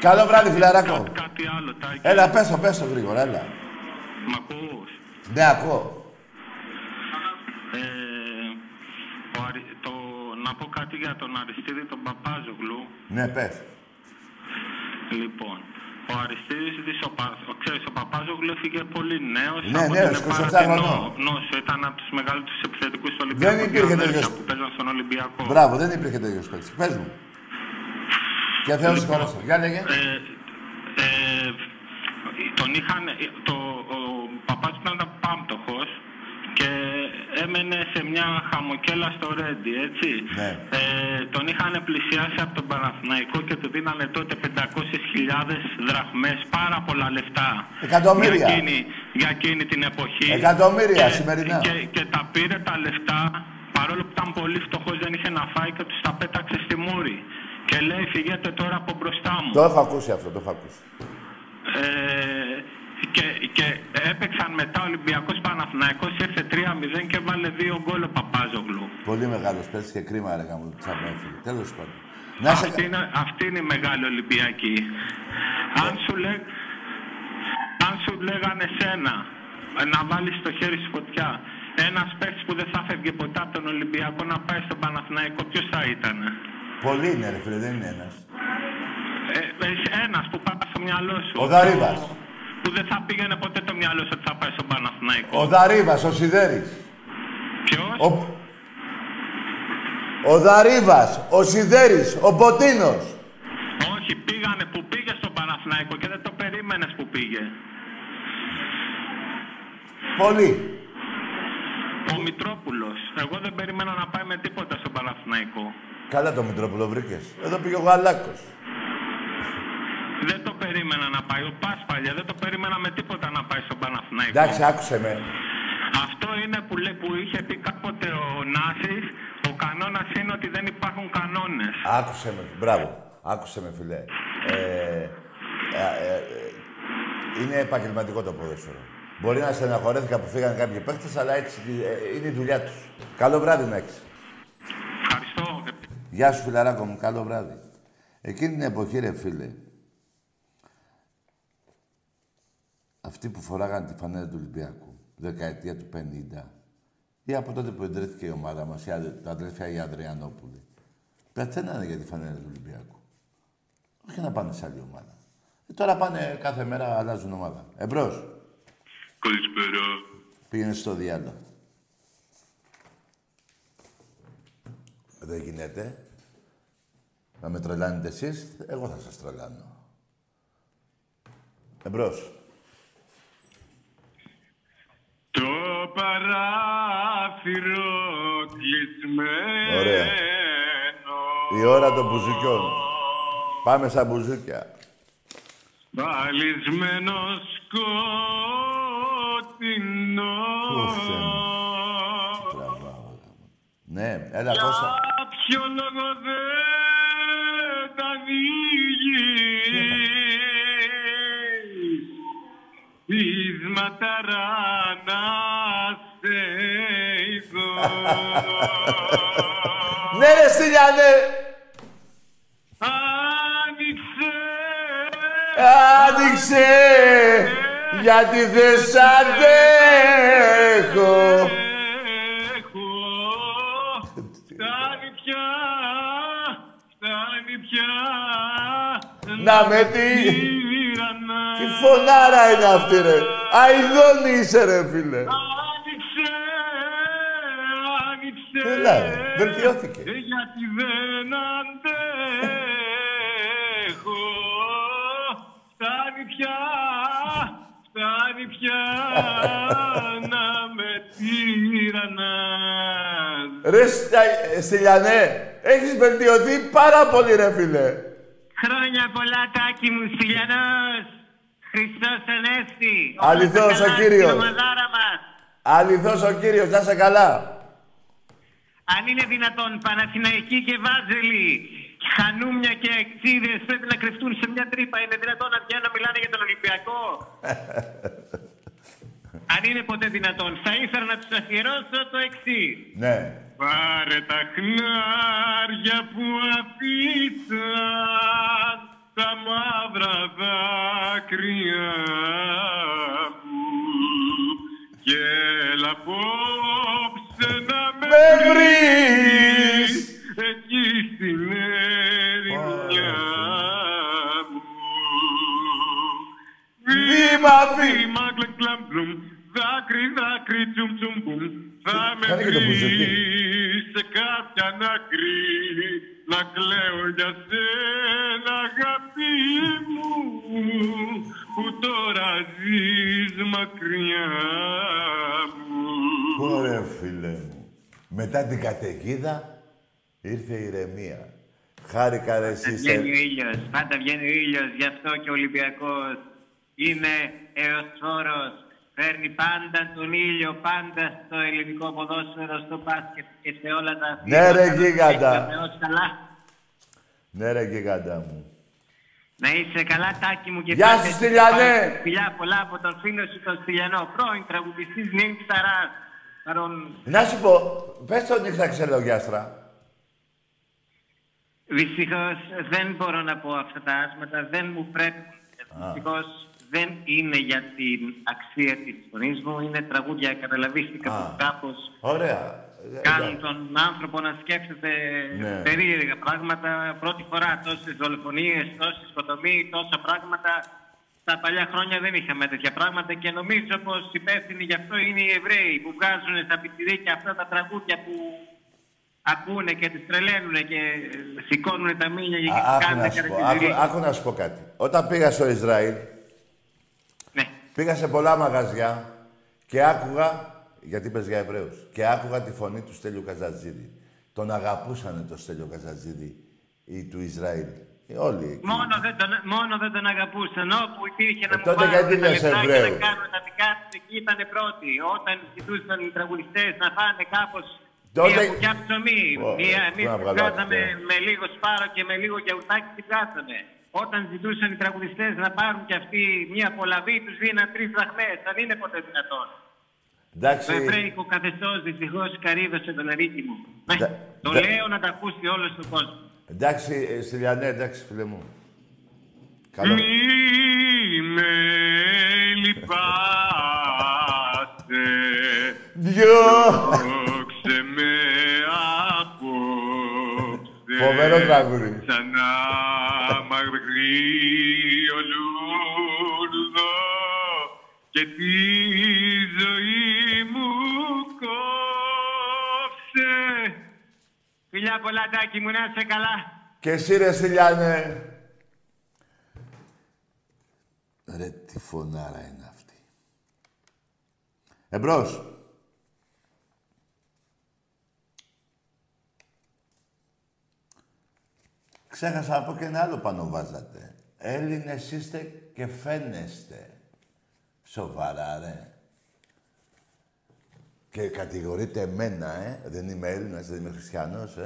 Καλό βράδυ, φιλαράκο. Κάτι άλλο, Τάκη. Έλα, πες το γρήγορα, έλα. Μ' ακούς. Ναι, ακούω. Να πω κάτι για τον Αριστίδη, τον Παπάζογλου. Ναι, πες. Λοιπόν, ο Αριστίδης, ξέρεις, ο Παπάζογλου έφυγε πολύ νέος. Ναι, νέος, 27 χρονών. Ήταν από τους μεγαλύτερους επιθετικούς του Ολυμπιακού. Δεν υπήρχε τέτοιος. Που παίζαν στον Ολυμπιακό. Μπράβο, δεν υπήρχε τέτοιος παίκτης. Πες μου. Και θέλω να σχολιάσω. Για λέγε. Τον είχαν... ο Παπάζογλου ήταν πάμπτωχος. Και έμενε σε μια χαμοκέλα στο Ρέντι, έτσι. Ναι. Τον είχαν πλησιάσει από τον Παναθηναϊκό και του δίνανε τότε 500.000 δραχμές, πάρα πολλά λεφτά. Εκατομμύρια. Για εκείνη την εποχή. Εκατομμύρια σημερινά. Και τα πήρε τα λεφτά, παρόλο που ήταν πολύ φτωχός, δεν είχε να φάει και τους τα πέταξε στη μούρη. Και λέει, φυγέτε τώρα από μπροστά μου. Το έχω ακούσει αυτό, το έχω ακούσει. Και έπαιξαν μετά Ολυμπιακός Παναθηναϊκός, ήρθε 3-0 και βάλε 2 γκολ ο Παπάζογλου. Πολύ μεγάλος παίκτης και κρίμα έλεγα μου ότι τσαπέφυγε. Τέλος πάντων. Αυτή είναι η μεγάλη Ολυμπιακή. Αν σου λέγανε σένα να βάλεις το χέρι στη φωτιά, ένας παίκτης που δεν θα φεύγει ποτέ από τον Ολυμπιακό να πάει στον Παναθηναϊκό, ποιος θα ήταν? Πολλοί είναι ρε φίλε, δεν είναι ένας. Ένας που πάει στο μυαλό σου. Ο Δαρίβας. Που δεν θα πήγαινε ποτέ το μυαλό σου ότι θα πάει στον Παναθηναϊκό. Ο Δαρίβας, ο Σιδέρης. Ποιος? Ο Δαρίβας, ο Σιδέρης, ο Μποτίνος. Όχι, πήγανε που πήγε στον Παναθηναϊκό και δεν το περίμενες που πήγε. Πολύ. Ο Μητρόπουλος. Εγώ δεν περίμενα να πάει με τίποτα στον Παναθηναϊκό. Καλά το Μητρόπουλο βρήκες. Εδώ πήγε ο Γαλάκος. Δεν το περίμενα να πάει. Ο Πάσπαλια δεν το περίμενα με τίποτα να πάει στον Παναθηναϊκό. Εντάξει, άκουσε με. Αυτό είναι που, που είχε πει κάποτε ο Νάσης. Ο κανόνας είναι ότι δεν υπάρχουν κανόνες. Άκουσε με. Μπράβο. Άκουσε με, φιλέ. Είναι επαγγελματικό το ποδόσφαιρο. Μπορεί να στεναχωρέθηκα που φύγανε κάποιοι παίκτες, αλλά έτσι είναι η δουλειά τους. Καλό βράδυ, Μέξ. Ευχαριστώ. Γεια σου, φιλαράκο μου. Καλό βράδυ. Εκείνη την εποχή, ρε φίλε, αυτοί που φοράγανε τη φανέλα του Ολυμπιακού, δεκαετία του 50, ή από τότε που εντρέθηκε η ομάδα μας, τα αδέρφια η Ανδριανόπουλη, πεθαίνανε για τη φανέλα του Ολυμπιακού. Όχι να πάνε σε άλλη ομάδα. Τώρα πάνε κάθε μέρα, αλλάζουν ομάδα. Εμπρός. Καλησπέρα. Πήγαινε στο διάλογο. Δεν γίνεται. Να με τρελάνετε εσείς, εγώ θα σας τρελάνω. Εμπρός. Το παράθυρο κλεισμένο. Ωραία. Η ώρα των μπουζουκιών. Πάμε στα μπουζούκια. Βαλισμένο σκοτεινό. Τι τραβάω. Ναι, έλα Κώστα. Κάποιο λόγο δεν τα ανοίγει. Της ματαράνας θεϊδό. Ναι ρε Στυλιανέ. Άνοιξε. Άνοιξε. Γιατί δεν σ' αντέχω. Φτάνει πια. Φτάνει πια. Να με τι. Τι φωνάρα είναι αυτή, ρε. Αηδόνι είσαι, ρε, φίλε. Άνοιξε, άνοιξε. Έλα, βελτιώθηκε. Γιατί δεν αντέχω. Φτάνει πια, φτάνει πια να με τυραννάς. Ρε, Στυλιανέ, έχεις βελτιωθεί πάρα πολύ, ρε, φίλε. Χρόνια πολλά, Τάκη μου, Στυλιανός. Χριστός Ανέστη. Αληθώς ο Κύριος. Αληθώς ο Κύριος. Να σε καλά. Αν είναι δυνατόν, Παναθηναϊκοί και Βάζελοι, χανούμια και αξίδες πρέπει να κρυφτούν σε μια τρύπα. Είναι δυνατόν πια να μιλάνε για τον Ολυμπιακό? Αν είναι ποτέ δυνατόν, θα ήθελα να τους αφιερώσω το εξής. Ναι. Πάρε τα χνάρια που αφήσαν τα μαύρα δάκρυα μου και έλα απόψε να με βρεις εκεί στην ερημιά μου. Βήμα, βήμα, κλαμπλουμ, δάκρυ, δάκρυ, τσουμ, τσουμ, μπουμ. Θα με βρεις σε κάποια άκρη να κλαίω για σένα αγάπη μου που τώρα ζεις μακριά μου. Ωραία φίλε μου. Μετά την καταιγίδα ήρθε η ηρεμία. Χάρηκα ρε εσείς. Πάντα βγαίνει ο ήλιος. Πάντα βγαίνει ο ήλιος. Γι' αυτό και ο Ολυμπιακός είναι εωσφόρος. Παίρνει πάντα τον ήλιο, πάντα στο ελληνικό ποδόσφαιρο, στο μπάσκετ και σε όλα τα αθλήματα. Ναι ρε γίγαντα. Ναι ρε γίγαντα μου. Να είσαι καλά, Τάκη μου, και γεια σου, Στυλιανέ! Φιλιά πολλά από τον φίλο σου, τον Στυλιανό, πρώην τραγουδιστής Νύχταρας. Να σου πω, πες το Νύχτα Ξελογιάστρα. Δυστυχώς δεν μπορώ να πω αυτά τα άσματα, δεν μου πρέπει. Δυστυχώς δεν είναι για την αξία της φωνής μου, είναι τραγούδια, καταλαβίστηκα που κάπως. Ωραία. Κάνει τον άνθρωπο να σκέφτεται περίεργα πράγματα. Πρώτη φορά τόσες δολοφονίες, τόσες σκοτωμοί, τόσα πράγματα. Στα παλιά χρόνια δεν είχαμε τέτοια πράγματα και νομίζω πως υπεύθυνοι γι' αυτό είναι οι Εβραίοι που βγάζουν στα πιτηρίκια αυτά τα τραγούδια που ακούνε και τις τρελαίνουν και σηκώνουν τα μήλια και κάνουν καρακτηριστικά. Άκου να σου πω κάτι. Όταν πήγα στο Ισραήλ, πήγα σε πολλά μαγαζιά και άκουγα. Γιατί πες για Εβραίους. Και άκουγα τη φωνή του Στέλιου Καζατζίδη. Τον αγαπούσανε τον Στέλιο Καζατζίδη ή του Ισραήλ. Όλοι. Μόνο δεν τον αγαπούσαν. Όπου υπήρχε να μου πάρουν τα λεφτά και να κάνουν τα δικά τους, εκεί ήταν πρώτοι. Όταν ζητούσαν οι τραγουδιστές να φάνε κάπως μια κουκιά ψωμί. Εμείς την πιάσαμε με λίγο σπάρο και με λίγο γιαουτάκι την πιάσαμε. Όταν ζητούσαν οι τραγουδιστές να πάρουν κι αυτοί μια απολαβή, τους δίναν 3 δραχμές. Δεν είναι ποτέ δυνατόν. Το εβραϊκό καθεστώς δυστυχώς καρύβασε τον Ερίκη μου. Το λέω να τα ακούσει όλος τον κόσμο. Εντάξει, Στυλιανέ, εντάξει, φίλε μου. Καλό. Μη με λυπάστε, διώξε με απόψε. Φοβερό τραγούδι. Σαν να μαγρύ ο λούρδο και τη ζωή μου κόψε. Φιλιά πολλά, Τάκη μου, να είσαι καλά. Και εσύ ρε Στυλιανέ. Ρε τι φωνάρα είναι αυτή. Εμπρός. Ξέχασα να πω και ένα άλλο πάνω βάζατε. Έλληνες είστε και φαίνεστε. Σοβαρά, ρε. Και κατηγορείτε εμένα, Δεν είμαι Έλληνας, δεν είμαι χριστιανός,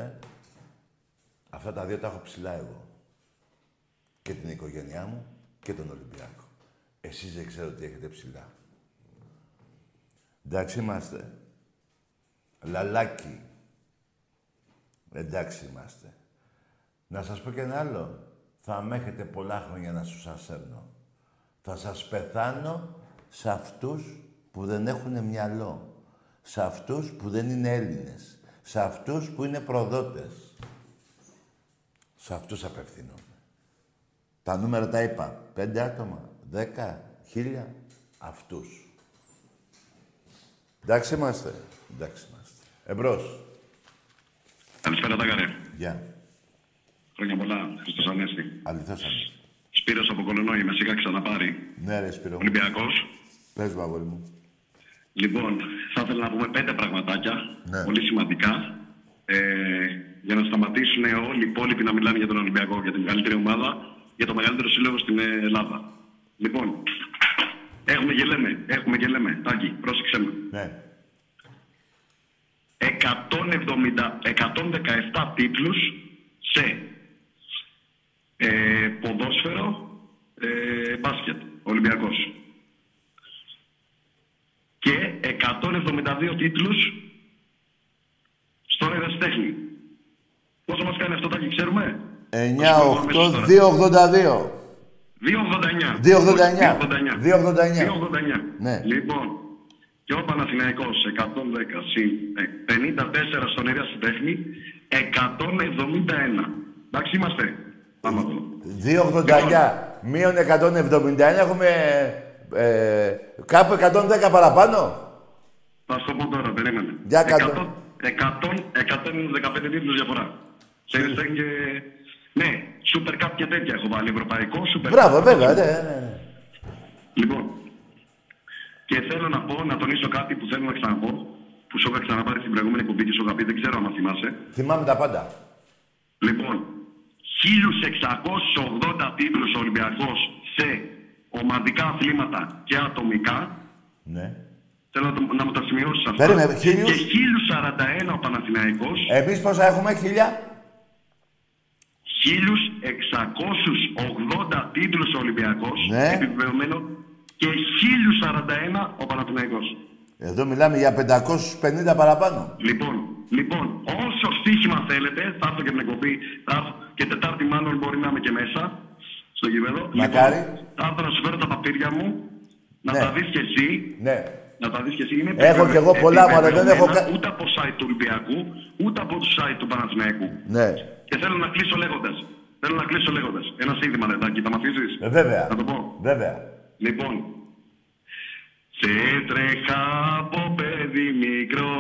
Αυτά τα δύο τα έχω ψηλά εγώ. Και την οικογένειά μου και τον Ολυμπιακό. Εσείς δεν ξέρω τι έχετε ψηλά. Εντάξει είμαστε. Λαλάκι. Εντάξει είμαστε. Να σας πω και ένα άλλο. Θα με έχετε πολλά χρόνια να σου σας σέρνω. Θα σας πεθάνω σε αυτούς που δεν έχουν μυαλό, σε αυτούς που δεν είναι Έλληνες, σε αυτούς που είναι προδότες. Σε αυτούς απευθύνομαι. Τα νούμερα τα είπα. 5 άτομα, 10, 1000, αυτούς. Εντάξει είμαστε. Εντάξει είμαστε. Εμπρός. Καλησπέρα Τάκαρε. Γεια. Χρόνια πολλά. Χριστός Ανέστη. Αληθώς Ανέστη. Σπύρος από Κολονόη, με σιγά ξαναπάρει. Ναι ρε Σπύρο. Ολυμπιακός. Πες βαβόλη μου. Λοιπόν, θα ήθελα να πούμε 5 πραγματάκια, πολύ σημαντικά, για να σταματήσουν όλοι οι υπόλοιποι να μιλάνε για τον Ολυμπιακό, για την καλύτερη ομάδα, για το μεγαλύτερο σύλλογο στην Ελλάδα. Λοιπόν, έχουμε και λέμε, Τάκη, πρόσεξέ με. Ναι. 117 τίτλους σε ποδόσφαιρο, μπάσκετ, Ολυμπιακός. Και 172 τίτλους στον ερασιτέχνη. Πόσο μας κάνει αυτό, Τάκη, ξέρουμε? 9, 8, 2, 82. 2,89. Ναι. Λοιπόν, και ο Παναθηναϊκός 110 συν 54 στον ερασιτέχνη, 171. Εντάξει είμαστε. 2,89 μείον 171, έχουμε κάπου 110 παραπάνω. Θα σου το πω τώρα, περίμενε. 115 τίτλους διαφορά. Ναι, Super Cup και τέτοια έχω βάλει, ευρωπαϊκό, Super Cup. Μπράβο, βέβαια, ναι. Λοιπόν, και θέλω να πω, να τονίσω κάτι που θέλω να ξαναπώ, που σου είχα ξαναπάρει στην προηγούμενη εκπομπή και σου είχα πει, δεν ξέρω αν θυμάσαι. Θυμάμαι τα πάντα. Λοιπόν, 1.680 τίτλους Ολυμπιακός σε ομαδικά αθλήματα και ατομικά. Ναι. Θέλω να μου τα σημειώσεις αυτά. Περίμενε, 1000. Και 1.041 ο Παναθηναϊκός. Εμείς πόσα έχουμε, 1.000? 1.680 τίτλους ο Ολυμπιακός, ναι, επιβεβαιωμένο, και 1.041 ο Παναθηναϊκός. Εδώ μιλάμε για 550 παραπάνω. Λοιπόν, όσο στοίχημα θέλετε, θα έρθω και την εκπομπή, και Τετάρτη μάλλον μπορεί να είμαι και μέσα στο γήπεδο. Μακάρι. Λοιπόν, θα έρθω να σου φέρω τα παπήρια μου, να, ναι, τα δεις και εσύ. Ναι. Να τα δεις και εσύ. Είναι έχω κι εγώ πολλά, μάλλον δεν έχω. Ούτε από site του Ολυμπιακού, ούτε από το site του Παναθηναϊκού. Ναι. Και θέλω να κλείσω λέγοντας. Ένα σύνθημα, λεπτάκι, θα μ' αφήσεις. Βέβαια. Θα το πω. Βέβαια. Λοιπόν. Σε τρέχα από παιδί μικρό.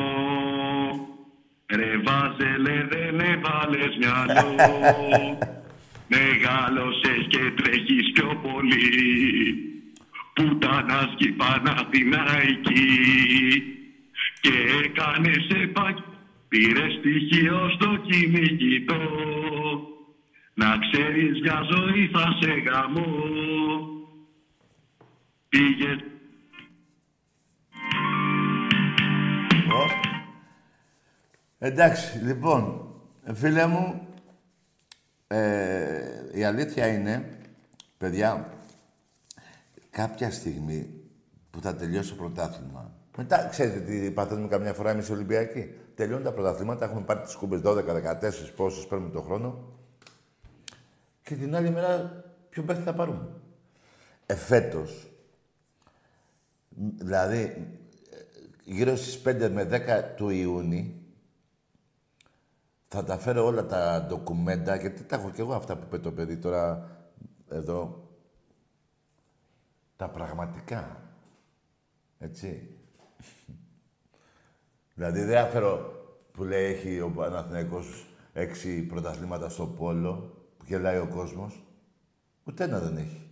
Ρε Βάζελε, δεν έβαλες μυαλό. Μεγάλωσες και τρέχεις πιο πολύ. Πουτανάς κι Παναθηναϊκή. Και έκανες επαγγελματία. Πήρες στοιχείο στο κυνηγητό. Να ξέρεις μια ζωή θα σε γαμώ. Πήγες. Εντάξει, λοιπόν, φίλε μου, η αλήθεια είναι, παιδιά, κάποια στιγμή που θα τελειώσει το πρωτάθλημα, μετά, ξέρετε τι παθαίνουμε καμιά φορά εμείς οι Ολυμπιακοί, τελειώνουν τα πρωταθλήματα, έχουμε πάρει τις κούπες 12, 14, πόσες παίρνουμε τον χρόνο, και την άλλη μέρα ποιον παίχτη θα πάρουμε. Φέτος, δηλαδή, γύρω στις 5 με 10 του Ιούνιου, θα τα φέρω όλα τα ντοκουμέντα, γιατί τα έχω κι εγώ αυτά που είπε το παιδί τώρα εδώ. Τα πραγματικά. Έτσι. Δηλαδή δεν αφαιρώ που λέει έχει ο Παναθηναϊκός 6 πρωταθλήματα στο πόλο, που γελάει ο κόσμος. Ούτε ένα δεν έχει.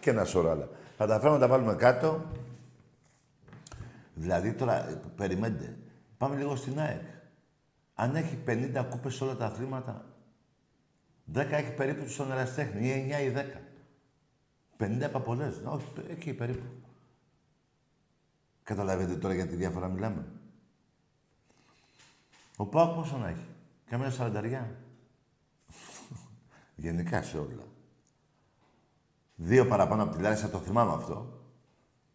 Και ένα σωρό άλλα. Θα τα φέρω να τα βάλουμε κάτω. Δηλαδή τώρα περιμένετε. Πάμε λίγο στην ΑΕΚ. Αν έχει 50 κούπες σε όλα τα αθλήματα, 10 έχει περίπου στον ερασιτέχνη, ή 9 ή 10. 50 παπολές, όχι, εκεί περίπου. Καταλαβαίνετε τώρα για τη διαφορά μιλάμε. Ο ΠΑΟΚ πόσο να έχει, καμιά σαρανταριά. Γενικά σε όλα. 2 παραπάνω από τη Λάρισα, το θυμάμαι αυτό,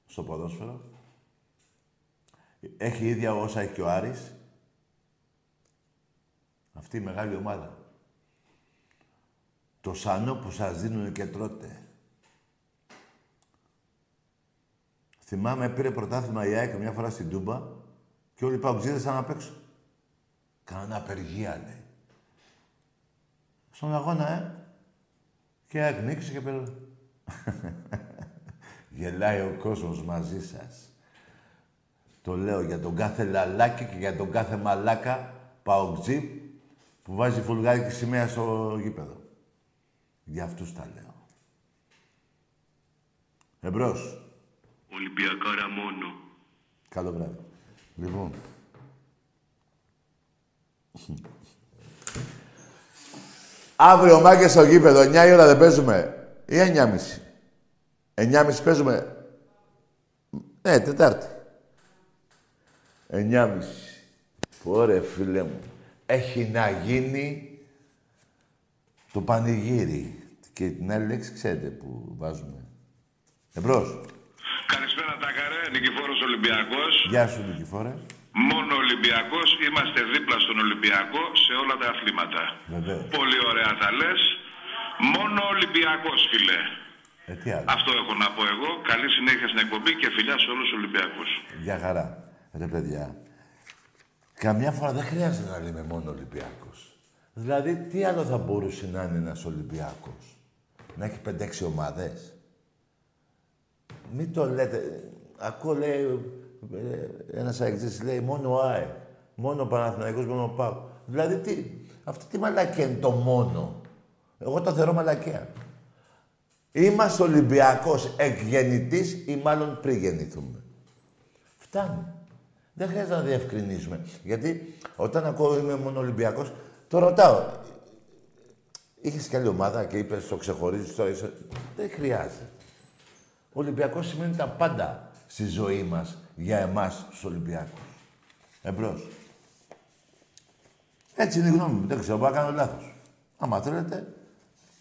στο ποδόσφαιρο. Έχει ίδια όσα έχει και ο Άρης. Αυτή η μεγάλη ομάδα. Το σανό που σας δίνουν και τρώτε. Θυμάμαι πήρε πρωτάθλημα η ΑΕΚ μια φορά στην Τούμπα και όλοι οι παοξίδες ήταν απ' έξω. Κάναν απεργία, λέει. Στον αγώνα, Και η ΑΕΚ νίκησε και πέρα. Γελάει ο κόσμος μαζί σας. Το λέω για τον κάθε λαλάκι και για τον κάθε μαλάκα παοκτζή που βάζει βουλγαρική σημαία στο γήπεδο. Για αυτούς τα λέω. Εμπρός. Ολυμπιακάρα μόνο. Καλό βράδυ. Λοιπόν. Αύριο μάγκες στο γήπεδο. 9 η ώρα δεν παίζουμε. Ή 9.30. 9.30 παίζουμε. Ναι, Τετάρτη. 9.30. Ωραία, φίλε μου. Έχει να γίνει το πανηγύρι. Και την άλλη λέξη ξέρετε που βάζουμε. Εμπρός. Καλησπέρα Τάκαρε, Νικηφόρος Ολυμπιακός. Γεια σου Νικηφόρε. Μόνο Ολυμπιακός, είμαστε δίπλα στον Ολυμπιακό σε όλα τα αθλήματα. Βεβαίως. Πολύ ωραία τα λες. Μόνο Ολυμπιακός, φίλε. Αυτό έχω να πω εγώ. Καλή συνέχεια στην εκπομπή και φιλιά σε όλους τους Ολυμπιακούς. Γεια χαρά. Ρε παιδιά, καμιά φορά δεν χρειάζεται να λέμε μόνο Ολυμπιακός. Δηλαδή, τι άλλο θα μπορούσε να είναι ένας Ολυμπιακός. Να έχει 5-6 ομάδες. Μην το λέτε. Ακούω, λέει, ένας αεξής, λέει, μόνο ΑΕΚ, μόνο Παναθηναϊκός, μόνο ΠΑΟΚ. Δηλαδή, αυτή τι μαλακία είναι το μόνο. Εγώ το θεωρώ μαλακία. Είμαστε Ολυμπιακός εκγεννητής ή μάλλον πριν γεννηθούμε. Φτάνει. Δεν χρειάζεται να διευκρινίσουμε. Γιατί όταν ακούω είμαι μόνο Ολυμπιακός, το ρωτάω. Είχες καλή ομάδα και είπες το ξεχωρίζεις τώρα. Δεν χρειάζεται. Ολυμπιακός σημαίνει τα πάντα στη ζωή μας για εμάς τους Ολυμπιακούς. Εμπρός. Έτσι είναι η γνώμη μου. Δεν ξέρω, μπορεί να κάνω λάθος. Άμα θέλετε,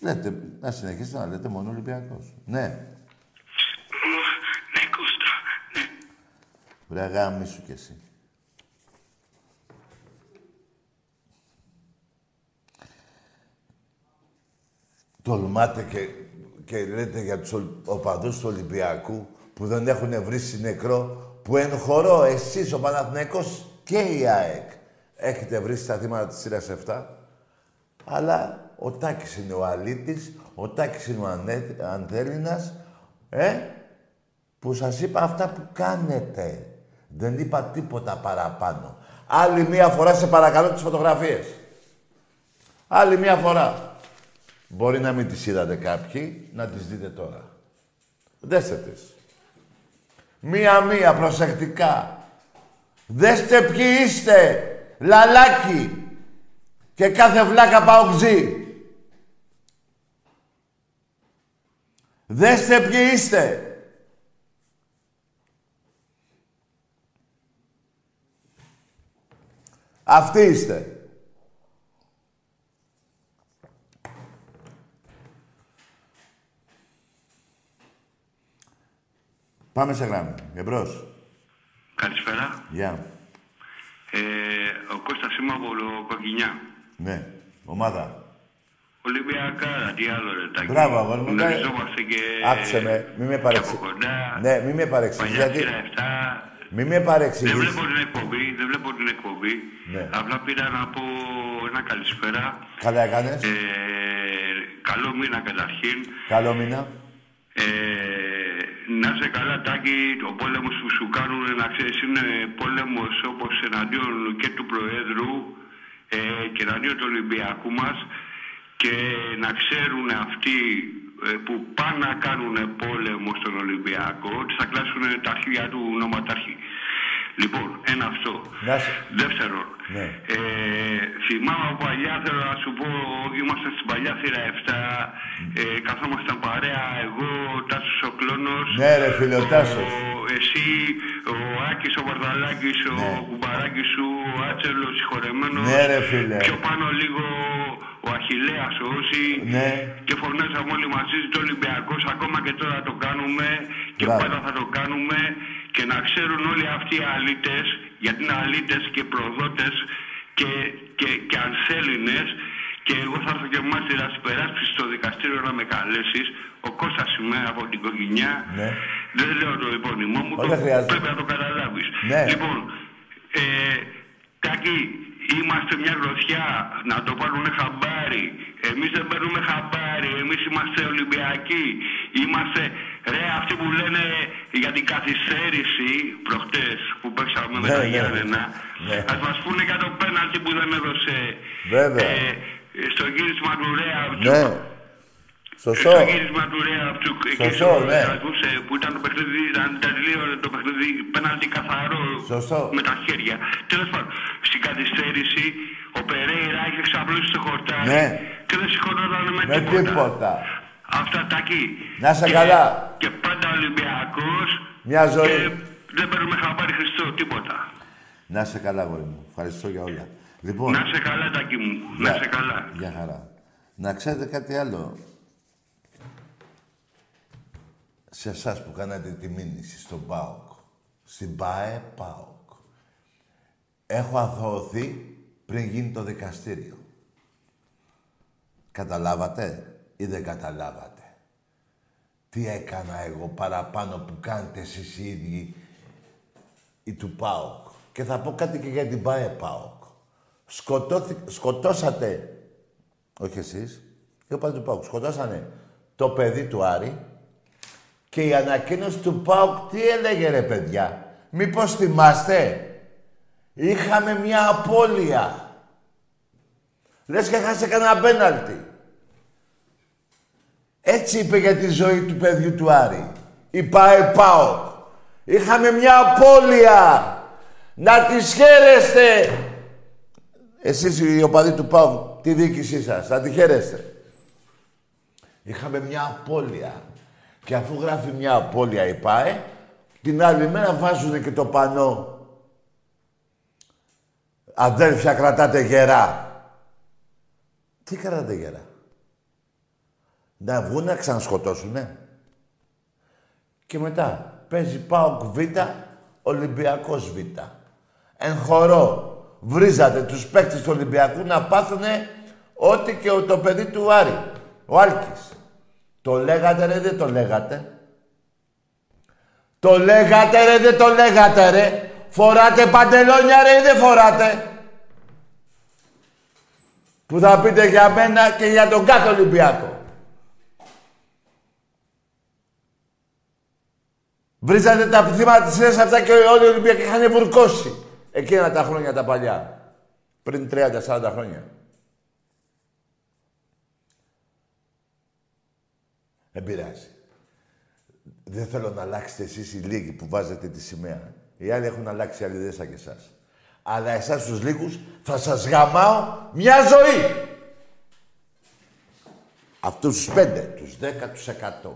λέτε, να συνεχίσετε να λέτε μόνο Ολυμπιακός. Ναι. Ναι, Κώστα, ναι. Βρε γάμι σου κι εσύ. Τολμάτε και λέτε για τους οπαδούς του Ολυμπιακού που δεν έχουν βρει νεκρό, που εν χορώ εσείς ο Παναθηναϊκός και η ΑΕΚ έχετε βρει στα θύματα της σειράς 7, αλλά ο Τάκης είναι ο αλήτης, ο Τάκης είναι ο Ανθέληνας, που σας είπα αυτά που κάνετε. Δεν είπα τίποτα παραπάνω. Άλλη μία φορά σε παρακαλώ τις φωτογραφίες. Άλλη μία φορά. Μπορεί να μην τις είδατε κάποιοι, να τις δείτε τώρα. Δέστε τις. Μία-μία, προσεκτικά. Δέστε ποιοι είστε, λαλάκι. Και κάθε βλάκα παοξή. Δέστε ποιοι είστε. Αυτοί είστε. Πάμε σε γράμμα. Εμπρός. Καλησπέρα. Γεια. Ο Κώστας είμαι από Κοκκινιά. Ναι. Ομάδα. Ολυμπιακάρα. Τι άλλο ρε. Μπράβο, αγόρι μου. Άκουσε με. Μη με παρεξηγείς. Ναι, μη με παρεξηγείς. Γιατί... Μη με παρεξηγείς. Δεν βλέπω την εκπομπή. Ναι. Απλά πήρα να πω ένα καλησπέρα. Καλά έκανες. Καλό μήνα καταρχήν. Καλό μήνα. Να είσαι καλά, Τάκη, ο πόλεμος που σου κάνουν, να ξέρεις, είναι πόλεμος όπως εναντίον και του Προέδρου και εναντίον του Ολυμπιακού μας, και να ξέρουν αυτοί που πάνε να κάνουν πόλεμο στον Ολυμπιακό ότι θα κλάσουν τα αρχεία του νοματάρχη. Λοιπόν, ένα αυτό. Δεύτερον, ναι. Θυμάμαι από παλιά, θέλω να σου πω, ήμασταν στην παλιά Θύρα 7, καθόμασταν παρέα, εγώ, ο Τάσος ο Κλόνος. Ναι ρε φίλε, ο Τάσος. Εσύ, ο Άκης, ο Βαρδαλάκης, ναι. Ο κουμπαράκης σου, ο Άτσελος, συγχωρεμένος. Ναι ρε φίλε. Πιο πάνω λίγο ο Αχιλέας, ο Όση. Ναι. Και φωνάζαμε όλοι μαζί, το Ολυμπιακός, ακόμα και τώρα το κάνουμε. Και πάντα θα το κάνουμε. Και να ξέρουν όλοι αυτοί οι αλήτες, γιατί είναι αλήτες και προδότες και ανθέληνες. Και εγώ θα έρθω και μάρτυρας υπεράσπισης στο δικαστήριο να με καλέσεις. Ο Κώστας είμαι από την Κοκκινιά. Ναι. Δεν λέω το επώνυμό μου, πρέπει να το καταλάβεις. Ναι. Λοιπόν, Τάκη, είμαστε μια γροθιά, να το πάρουν χαμπάρι. Εμείς δεν παίρνουμε χαμπάρι, εμείς είμαστε Ολυμπιακοί. Είμαστε, ρε, αυτοί που λένε για την καθυστέρηση προχτές που παίξαμε με τα Γιάννενα. Ναι. Ας μας πούνε για το πέναλτι που δεν έδωσε στο γύρισμα του Ρέα. Ναι. Σωστό. Στο γύρισμα του Ρέα και στους μετασμούς που ήταν το παιχνίδι, το παιχνίδι πέναλτι καθαρό. Σωστό. Με τα χέρια. Τέλος πάντων, στην καθυστέρηση ο Περέιρα είχε ξαπλώσει το χορτάρι. Ναι. Και δεν συγχωνόταν με τίποτα. Αυτά τα εκεί. Να είσαι καλά. Και πάντα Ολυμπιακός. Μια ζωή. Και δεν παίρνουμε χαμπάρι Χριστό, τίποτα. Να είσαι καλά, γόρι μου. Ευχαριστώ για όλα. Λοιπόν, να είσαι καλά, Τάκη μου. Για, να είσαι καλά. Για χαρά. Να ξέρετε κάτι άλλο. Σε εσάς που κάνατε τη μήνυση στον ΠΑΟΚ. Στην ΠΑΕ ΠΑΟΚ. Έχω αθωωωθεί πριν γίνει το δικαστήριο. Καταλάβατε. Ή δεν καταλάβατε. Τι έκανα εγώ παραπάνω που κάνετε εσείς οι ίδιοι ή του ΠΑΟΚ. Και θα πω κάτι και για την ΠΑΕ ΠΑΟΚ. Σκοτώσατε, όχι εσείς, και ο πάλι του ΠΑΟΚ. Σκοτώσανε το παιδί του Άρη και η ανακοίνωση του ΠΑΟΚ τι έλεγε ρε παιδιά. Μήπως θυμάστε. Είχαμε μια απώλεια. Λες και χάσε κανένα πέναλτι. Έτσι είπε για τη ζωή του παιδιού του Άρη. Η ΠΑΕ ΠΑΟΚ. Είχαμε μια απώλεια. Να τις χαίρεστε. Εσείς οι οπαδοί του ΠΑΟΚ, τη διοίκησή σας, να τη χαίρεστε. Είχαμε μια απώλεια. Και αφού γράφει μια απώλεια η ΠΑΕ, την άλλη μέρα βάζουν και το πανό. Αδέλφια, κρατάτε γερά. Τι κάνατε γερά. Να βγουν να ξανασκοτώσουνε. Και μετά παίζει ΠΑΟΚ Β, Ολυμπιακός Β. Εν χορό. Βρίζατε τους παίκτες του Ολυμπιακού να πάθουνε ό,τι και το παιδί του Άρη. Ο Άλκης. Το λέγατε ρε, δεν το λέγατε. Το λέγατε ρε, δεν το λέγατε ρε. Φοράτε παντελόνια ρε, δεν φοράτε. Που θα πείτε για μένα και για τον κάθε Ολυμπιακό. Βρίζατε τα πτήματα της ΕΣ αυτά και όλοι οι Ολυμπιακοί είχαν βουρκώσει. Εκείνα τα χρόνια τα παλιά. Πριν 30-40 χρόνια. Δεν πειράζει. Δεν θέλω να αλλάξετε εσείς οι λίγοι που βάζετε τη σημαία. Οι άλλοι έχουν αλλάξει, οι άλλοι δεν σαν και εσάς. Αλλά εσάς τους λίγους θα σας γαμάω μια ζωή. Αυτούς τους 5, τους 10, τους 100.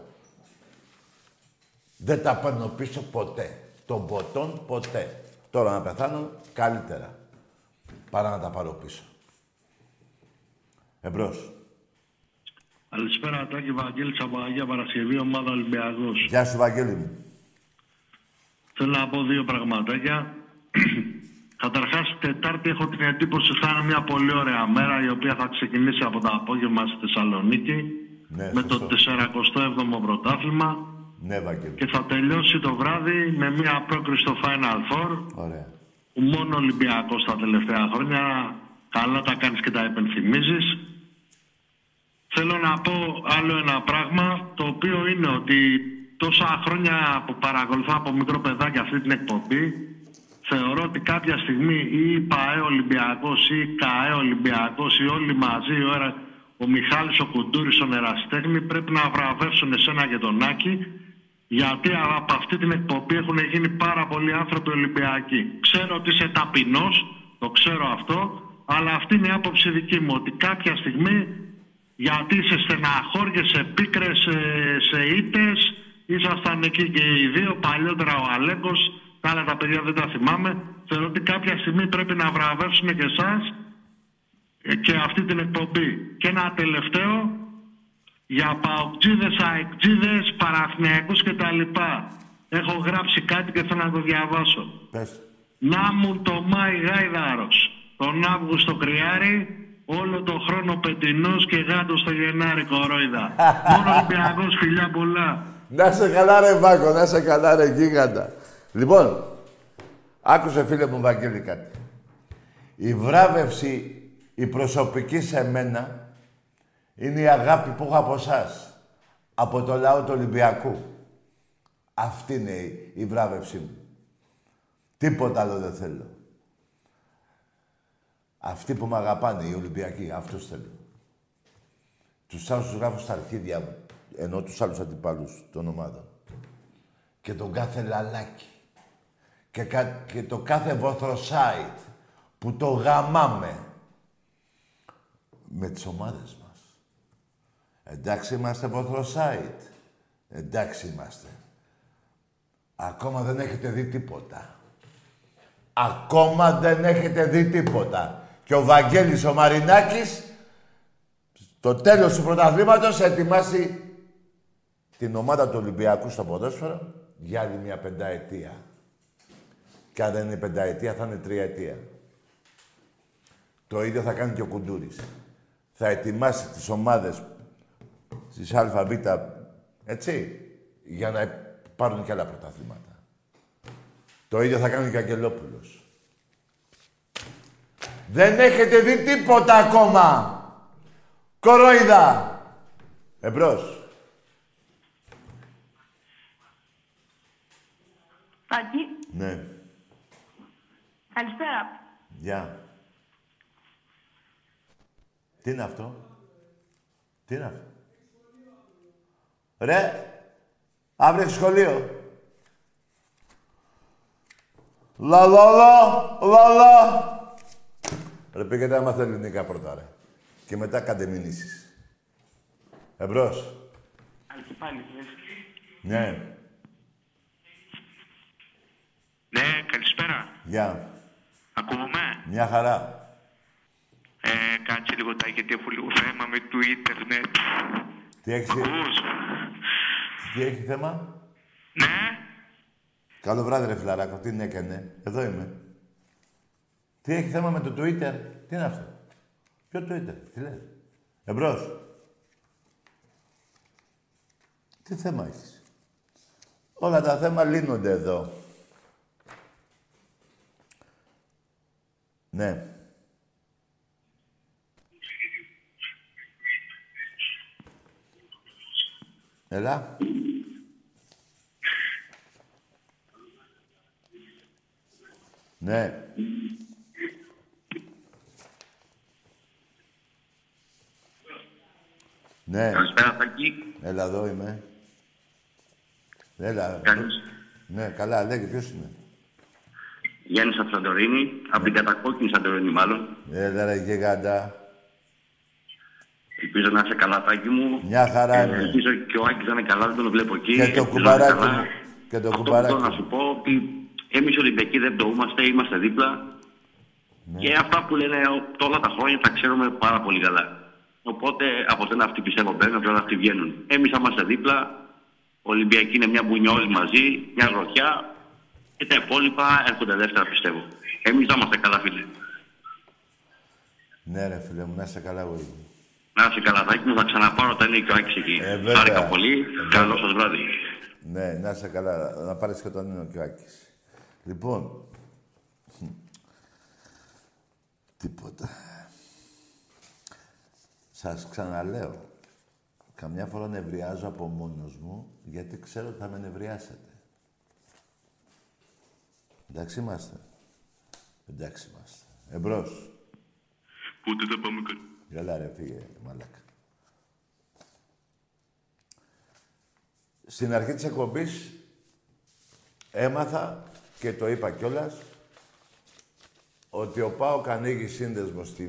Δεν τα παίρνω πίσω ποτέ. Των ποτών ποτέ. Τώρα να πεθάνω καλύτερα. Παρά να τα πάρω πίσω. Εμπρός. Καλησπέρα, Τάκη Βαγγέλης από Αγία Παρασκευή, ομάδα Ολυμπιακός. Γεια σου, Βαγγέλη μου. Θέλω να πω δύο πραγματάκια. Καταρχάς, Τετάρτη έχω την εντύπωση ότι θα είναι μια πολύ ωραία μέρα, η οποία θα ξεκινήσει από το απόγευμα στη Θεσσαλονίκη, ναι, με σωστό. Το 47ο πρωτάθλημα. Ναι, Βαγγέλη. Και θα τελειώσει το βράδυ με μια πρόκριση στο Final Four. Ωραία. Μόνο Ολυμπιακός τα τελευταία χρόνια. Καλά τα κάνεις και τα υπενθυμίζεις. Θέλω να πω άλλο ένα πράγμα, το οποίο είναι ότι τόσα χρόνια που παρακολουθώ από μικρό παιδάκι αυτή την εκπομπή, θεωρώ ότι κάποια στιγμή ή ΠΑΕ Ολυμπιακός ή ΚΑΕ Ολυμπιακός ή όλοι μαζί, ο Μιχάλης, ο Κουντούρης, ο Νεραστέχνη, πρέπει να βραβεύσουν εσένα και τον Άκη, γιατί από αυτή την εκπομπή έχουν γίνει πάρα πολλοί άνθρωποι Ολυμπιακοί. Ξέρω ότι είσαι ταπεινός, το ξέρω αυτό, αλλά αυτή είναι η άποψη δική μου, ότι κάποια στιγμή, γιατί σε στεναχώριες, σε πίκρες, σε ήττες, ήσασταν εκεί και οι δύο, παλιότερα ο Αλέγκος, άλλα τα παιδιά δεν τα θυμάμαι. Θεωρώ ότι κάποια στιγμή πρέπει να βραβεύσουν και εσάς και αυτή την εκπομπή. Και ένα τελευταίο, για παοκτζίδες, αεκτζίδες, παραθυναϊκούς κτλ. Έχω γράψει κάτι και θέλω να το διαβάσω. Πες. Να μου το Μάη Γάιδαρος, τον Αύγουστο Κριάρη, όλο το χρόνο πετεινός και γάντος στο Γενάρη, κορόιδα. Μόνο Ολυμπιακός, φιλιά πολλά. Να σε καλά ρε Βάκο, να σε καλά ρε γίγαντα. Λοιπόν, άκουσε φίλε μου Βαγγέλη κάτι. Η βράβευση, η προσωπική σε μένα, είναι η αγάπη που έχω από εσάς. Από το λαό του Ολυμπιακού. Αυτή είναι η βράβευση μου. Τίποτα άλλο δεν θέλω. Αυτοί που με αγαπάνε, οι Ολυμπιακοί, αυτούς θέλω. Τους άλλους τους γράφω στα αρχίδια μου, ενώ τους άλλους αντιπαλούς των ομάδων. Και τον κάθε λαλάκι. Και το κάθε βοθροσάιτ που το γαμάμε. Με τις ομάδες μας. Εντάξει είμαστε βοθροσάιτ. Εντάξει είμαστε. Ακόμα δεν έχετε δει τίποτα. Ακόμα δεν έχετε δει τίποτα. Και ο Βαγγέλης ο Μαρινάκης, το τέλος του πρωταθλήματος, ετοιμάσει την ομάδα του Ολυμπιακού στο ποδόσφαιρο για άλλη μια πενταετία. Και αν δεν είναι πενταετία, θα είναι τριετία. Το ίδιο θα κάνει και ο Κουντούρης. Θα ετοιμάσει τις ομάδες της ΑΒ, έτσι, για να πάρουν και άλλα πρωταθλήματα. Το ίδιο θα κάνει και ο Αγγελόπουλος. Δεν έχετε δει τίποτα ακόμα. Κορόιδα. Εμπρός. Τάκη. Ναι. Καλησπέρα. Γεια. Τι είναι αυτό. Τι είναι αυτό. Ρε. Αύριο σχολείο. Λα. Ρε πήγαινε άμα θέλει ελληνικά πρώτα, ρε. Και μετά κάντε μηνύσεις. Εμπρός. Πάλι, ναι. Ναι, καλησπέρα. Γεια. Ακούγομαι. Μια χαρά. κάτσε λίγο τα, γιατί έχω λίγο θέμα με το ίντερνετ. Τι έχει θέμα? Ναι. Καλό βράδυ ρε φιλαράκο, τι την έκανε. Εδώ είμαι. Τι έχει θέμα με το Twitter? Τι είναι αυτό? Ποιο Twitter, τι λες? Εμπρός. Τι θέμα έχεις? Όλα τα θέματα λύνονται εδώ. Ναι. Έλα. Ναι. Ναι. Καλησπέρα, Θακή. Έλα, εδώ είμαι. Έλα. Καλώς. Ναι, καλά. Λέγε, ποιος είναι? Γιάννης από Σαντορίνη. Ναι. Από την κατακόκκινη Σαντορίνη, μάλλον. Έλα, ρε γιγάντα. Ελπίζω να είσαι καλά, Θάκη μου. Μια χαρά είναι. Ελπίζω και ο Άκης να είναι καλά, δεν τον βλέπω εκεί. Και το κουμπαράκι. Και το κουμπαράκι. Αυτό που θέλω να σου πω, ότι εμείς οι Ολυμπιακοί δεν πτωούμαστε, είμαστε δίπλα. Ναι. Και αυτά που λένε όλα τα χρόνια τα ξέρουμε πάρα πολύ καλά. Οπότε από στενά αυτοί πιστεύω πέραν, από στενά αυτοί βγαίνουν. Εμείς θα είμαστε δίπλα. Ολυμπιακοί είναι μια μπουνιά όλοι μαζί, μια γροθιά. Και τα υπόλοιπα έρχονται δεύτερα, πιστεύω. Εμείς θα είμαστε καλά, φίλε. Ναι, ρε φίλε μου, να είσαι καλά, εγώ. Να είσαι καλά, Θάκη μου, θα ξαναπάρω όταν είναι και ο Άκης εκεί. Χάρηκα πολύ. Καλό σας βράδυ. Ναι, να είσαι καλά, να πάρεις και όταν είναι και ο Άκης. Λοιπόν. Τίποτα. Σας ξαναλέω, καμιά φορά νευριάζω από μόνος μου, γιατί ξέρω ότι θα με νευριάσετε. Εντάξει είμαστε. Εντάξει είμαστε. Εμπρός. Πότε θα πάμε καλά. Καλά ρε, φύγε, μαλάκα. Στην αρχή της εκπομπής έμαθα και το είπα κιόλας ότι ο ΠΑΟΚ ανοίγει σύνδεσμο στη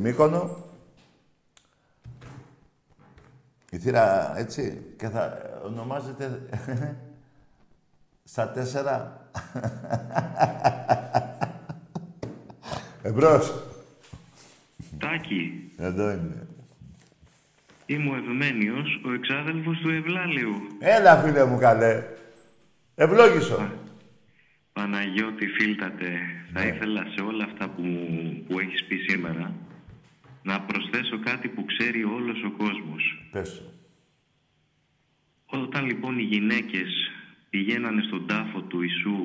Μύκονο, η Θύρα, έτσι, και θα ονομάζεται στα 4. Εμπρός. Τάκη. Εδώ είμαι. Είμαι ο Ευμένιος, ο εξάδελφος του Ευλάλιου. Έλα φίλε μου καλέ. Ευλόγησον. Παναγιώτη φίλτατε, ναι. Θα ήθελα σε όλα αυτά που έχεις πει σήμερα να προσθέσω κάτι που ξέρει όλος ο κόσμος. Πες. Όταν λοιπόν οι γυναίκες πηγαίνανε στον τάφο του Ιησού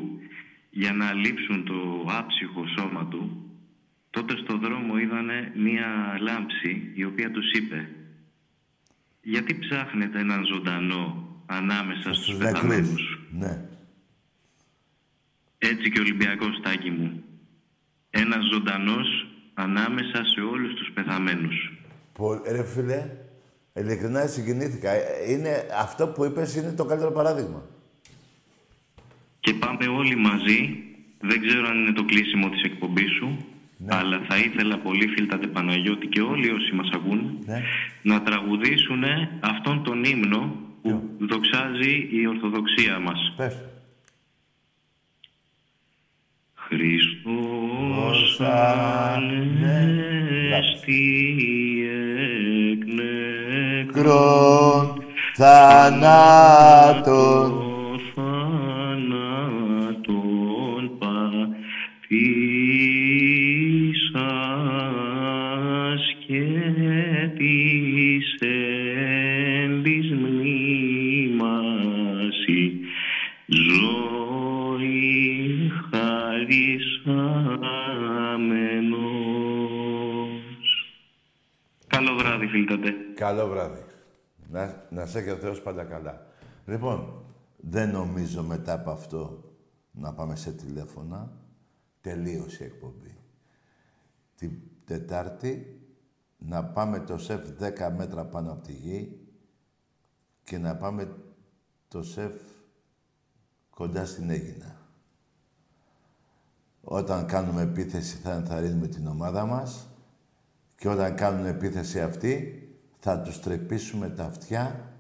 για να λείψουν το άψυχο σώμα του, τότε στο δρόμο είδανε μία λάμψη η οποία τους είπε: γιατί ψάχνετε έναν ζωντανό ανάμεσα στους πεθαμένους? Ναι. Έτσι και ο Ολυμπιακός, Τάκη μου. Ένας ζωντανός ανάμεσα σε όλους τους πεθαμένους. Ρε φίλε, ειλικρινά συγκινήθηκα. Είναι, αυτό που είπες είναι το καλύτερο παράδειγμα. Και πάμε όλοι μαζί. Δεν ξέρω αν είναι το κλείσιμο της εκπομπής σου, ναι, αλλά θα ήθελα πολύ, φίλτατε Παναγιώτη, και όλοι όσοι μας ακούν, ναι, να τραγουδήσουν αυτόν τον ύμνο που δοξάζει η Ορθοδοξία μας. Πες. Χριστός ανέστη εκ νεκρών, θανάτων παθήσας και της εν της μνήμασι ζωή χαρισάμενος. Καλό βράδυ, φίλτατε. Καλό βράδυ. Να σε και ο Θεός πάντα καλά. Λοιπόν, δεν νομίζω μετά από αυτό να πάμε σε τηλέφωνα. Τελείωσε η εκπομπή. Την Τετάρτη να πάμε το Σεφ 10 μέτρα πάνω από τη γη και να πάμε το Σεφ κοντά στην Αίγινα. Όταν κάνουμε επίθεση θα ενθαρρύνουμε την ομάδα μας και όταν κάνουν επίθεση αυτή θα τους τρεπήσουμε τα αυτιά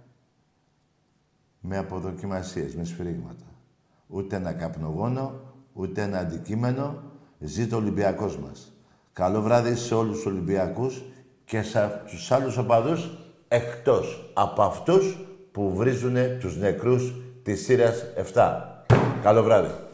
με αποδοκιμασίες, με σφυρίγματα. Ούτε ένα καπνογόνο, ούτε ένα αντικείμενο, Ζήτω ο Ολυμπιακός μας. Καλό βράδυ σε όλους τους Ολυμπιακούς και στους άλλους οπαδούς, εκτός από αυτούς που βρίζουν τους νεκρούς της Θύρας 7. Καλό βράδυ.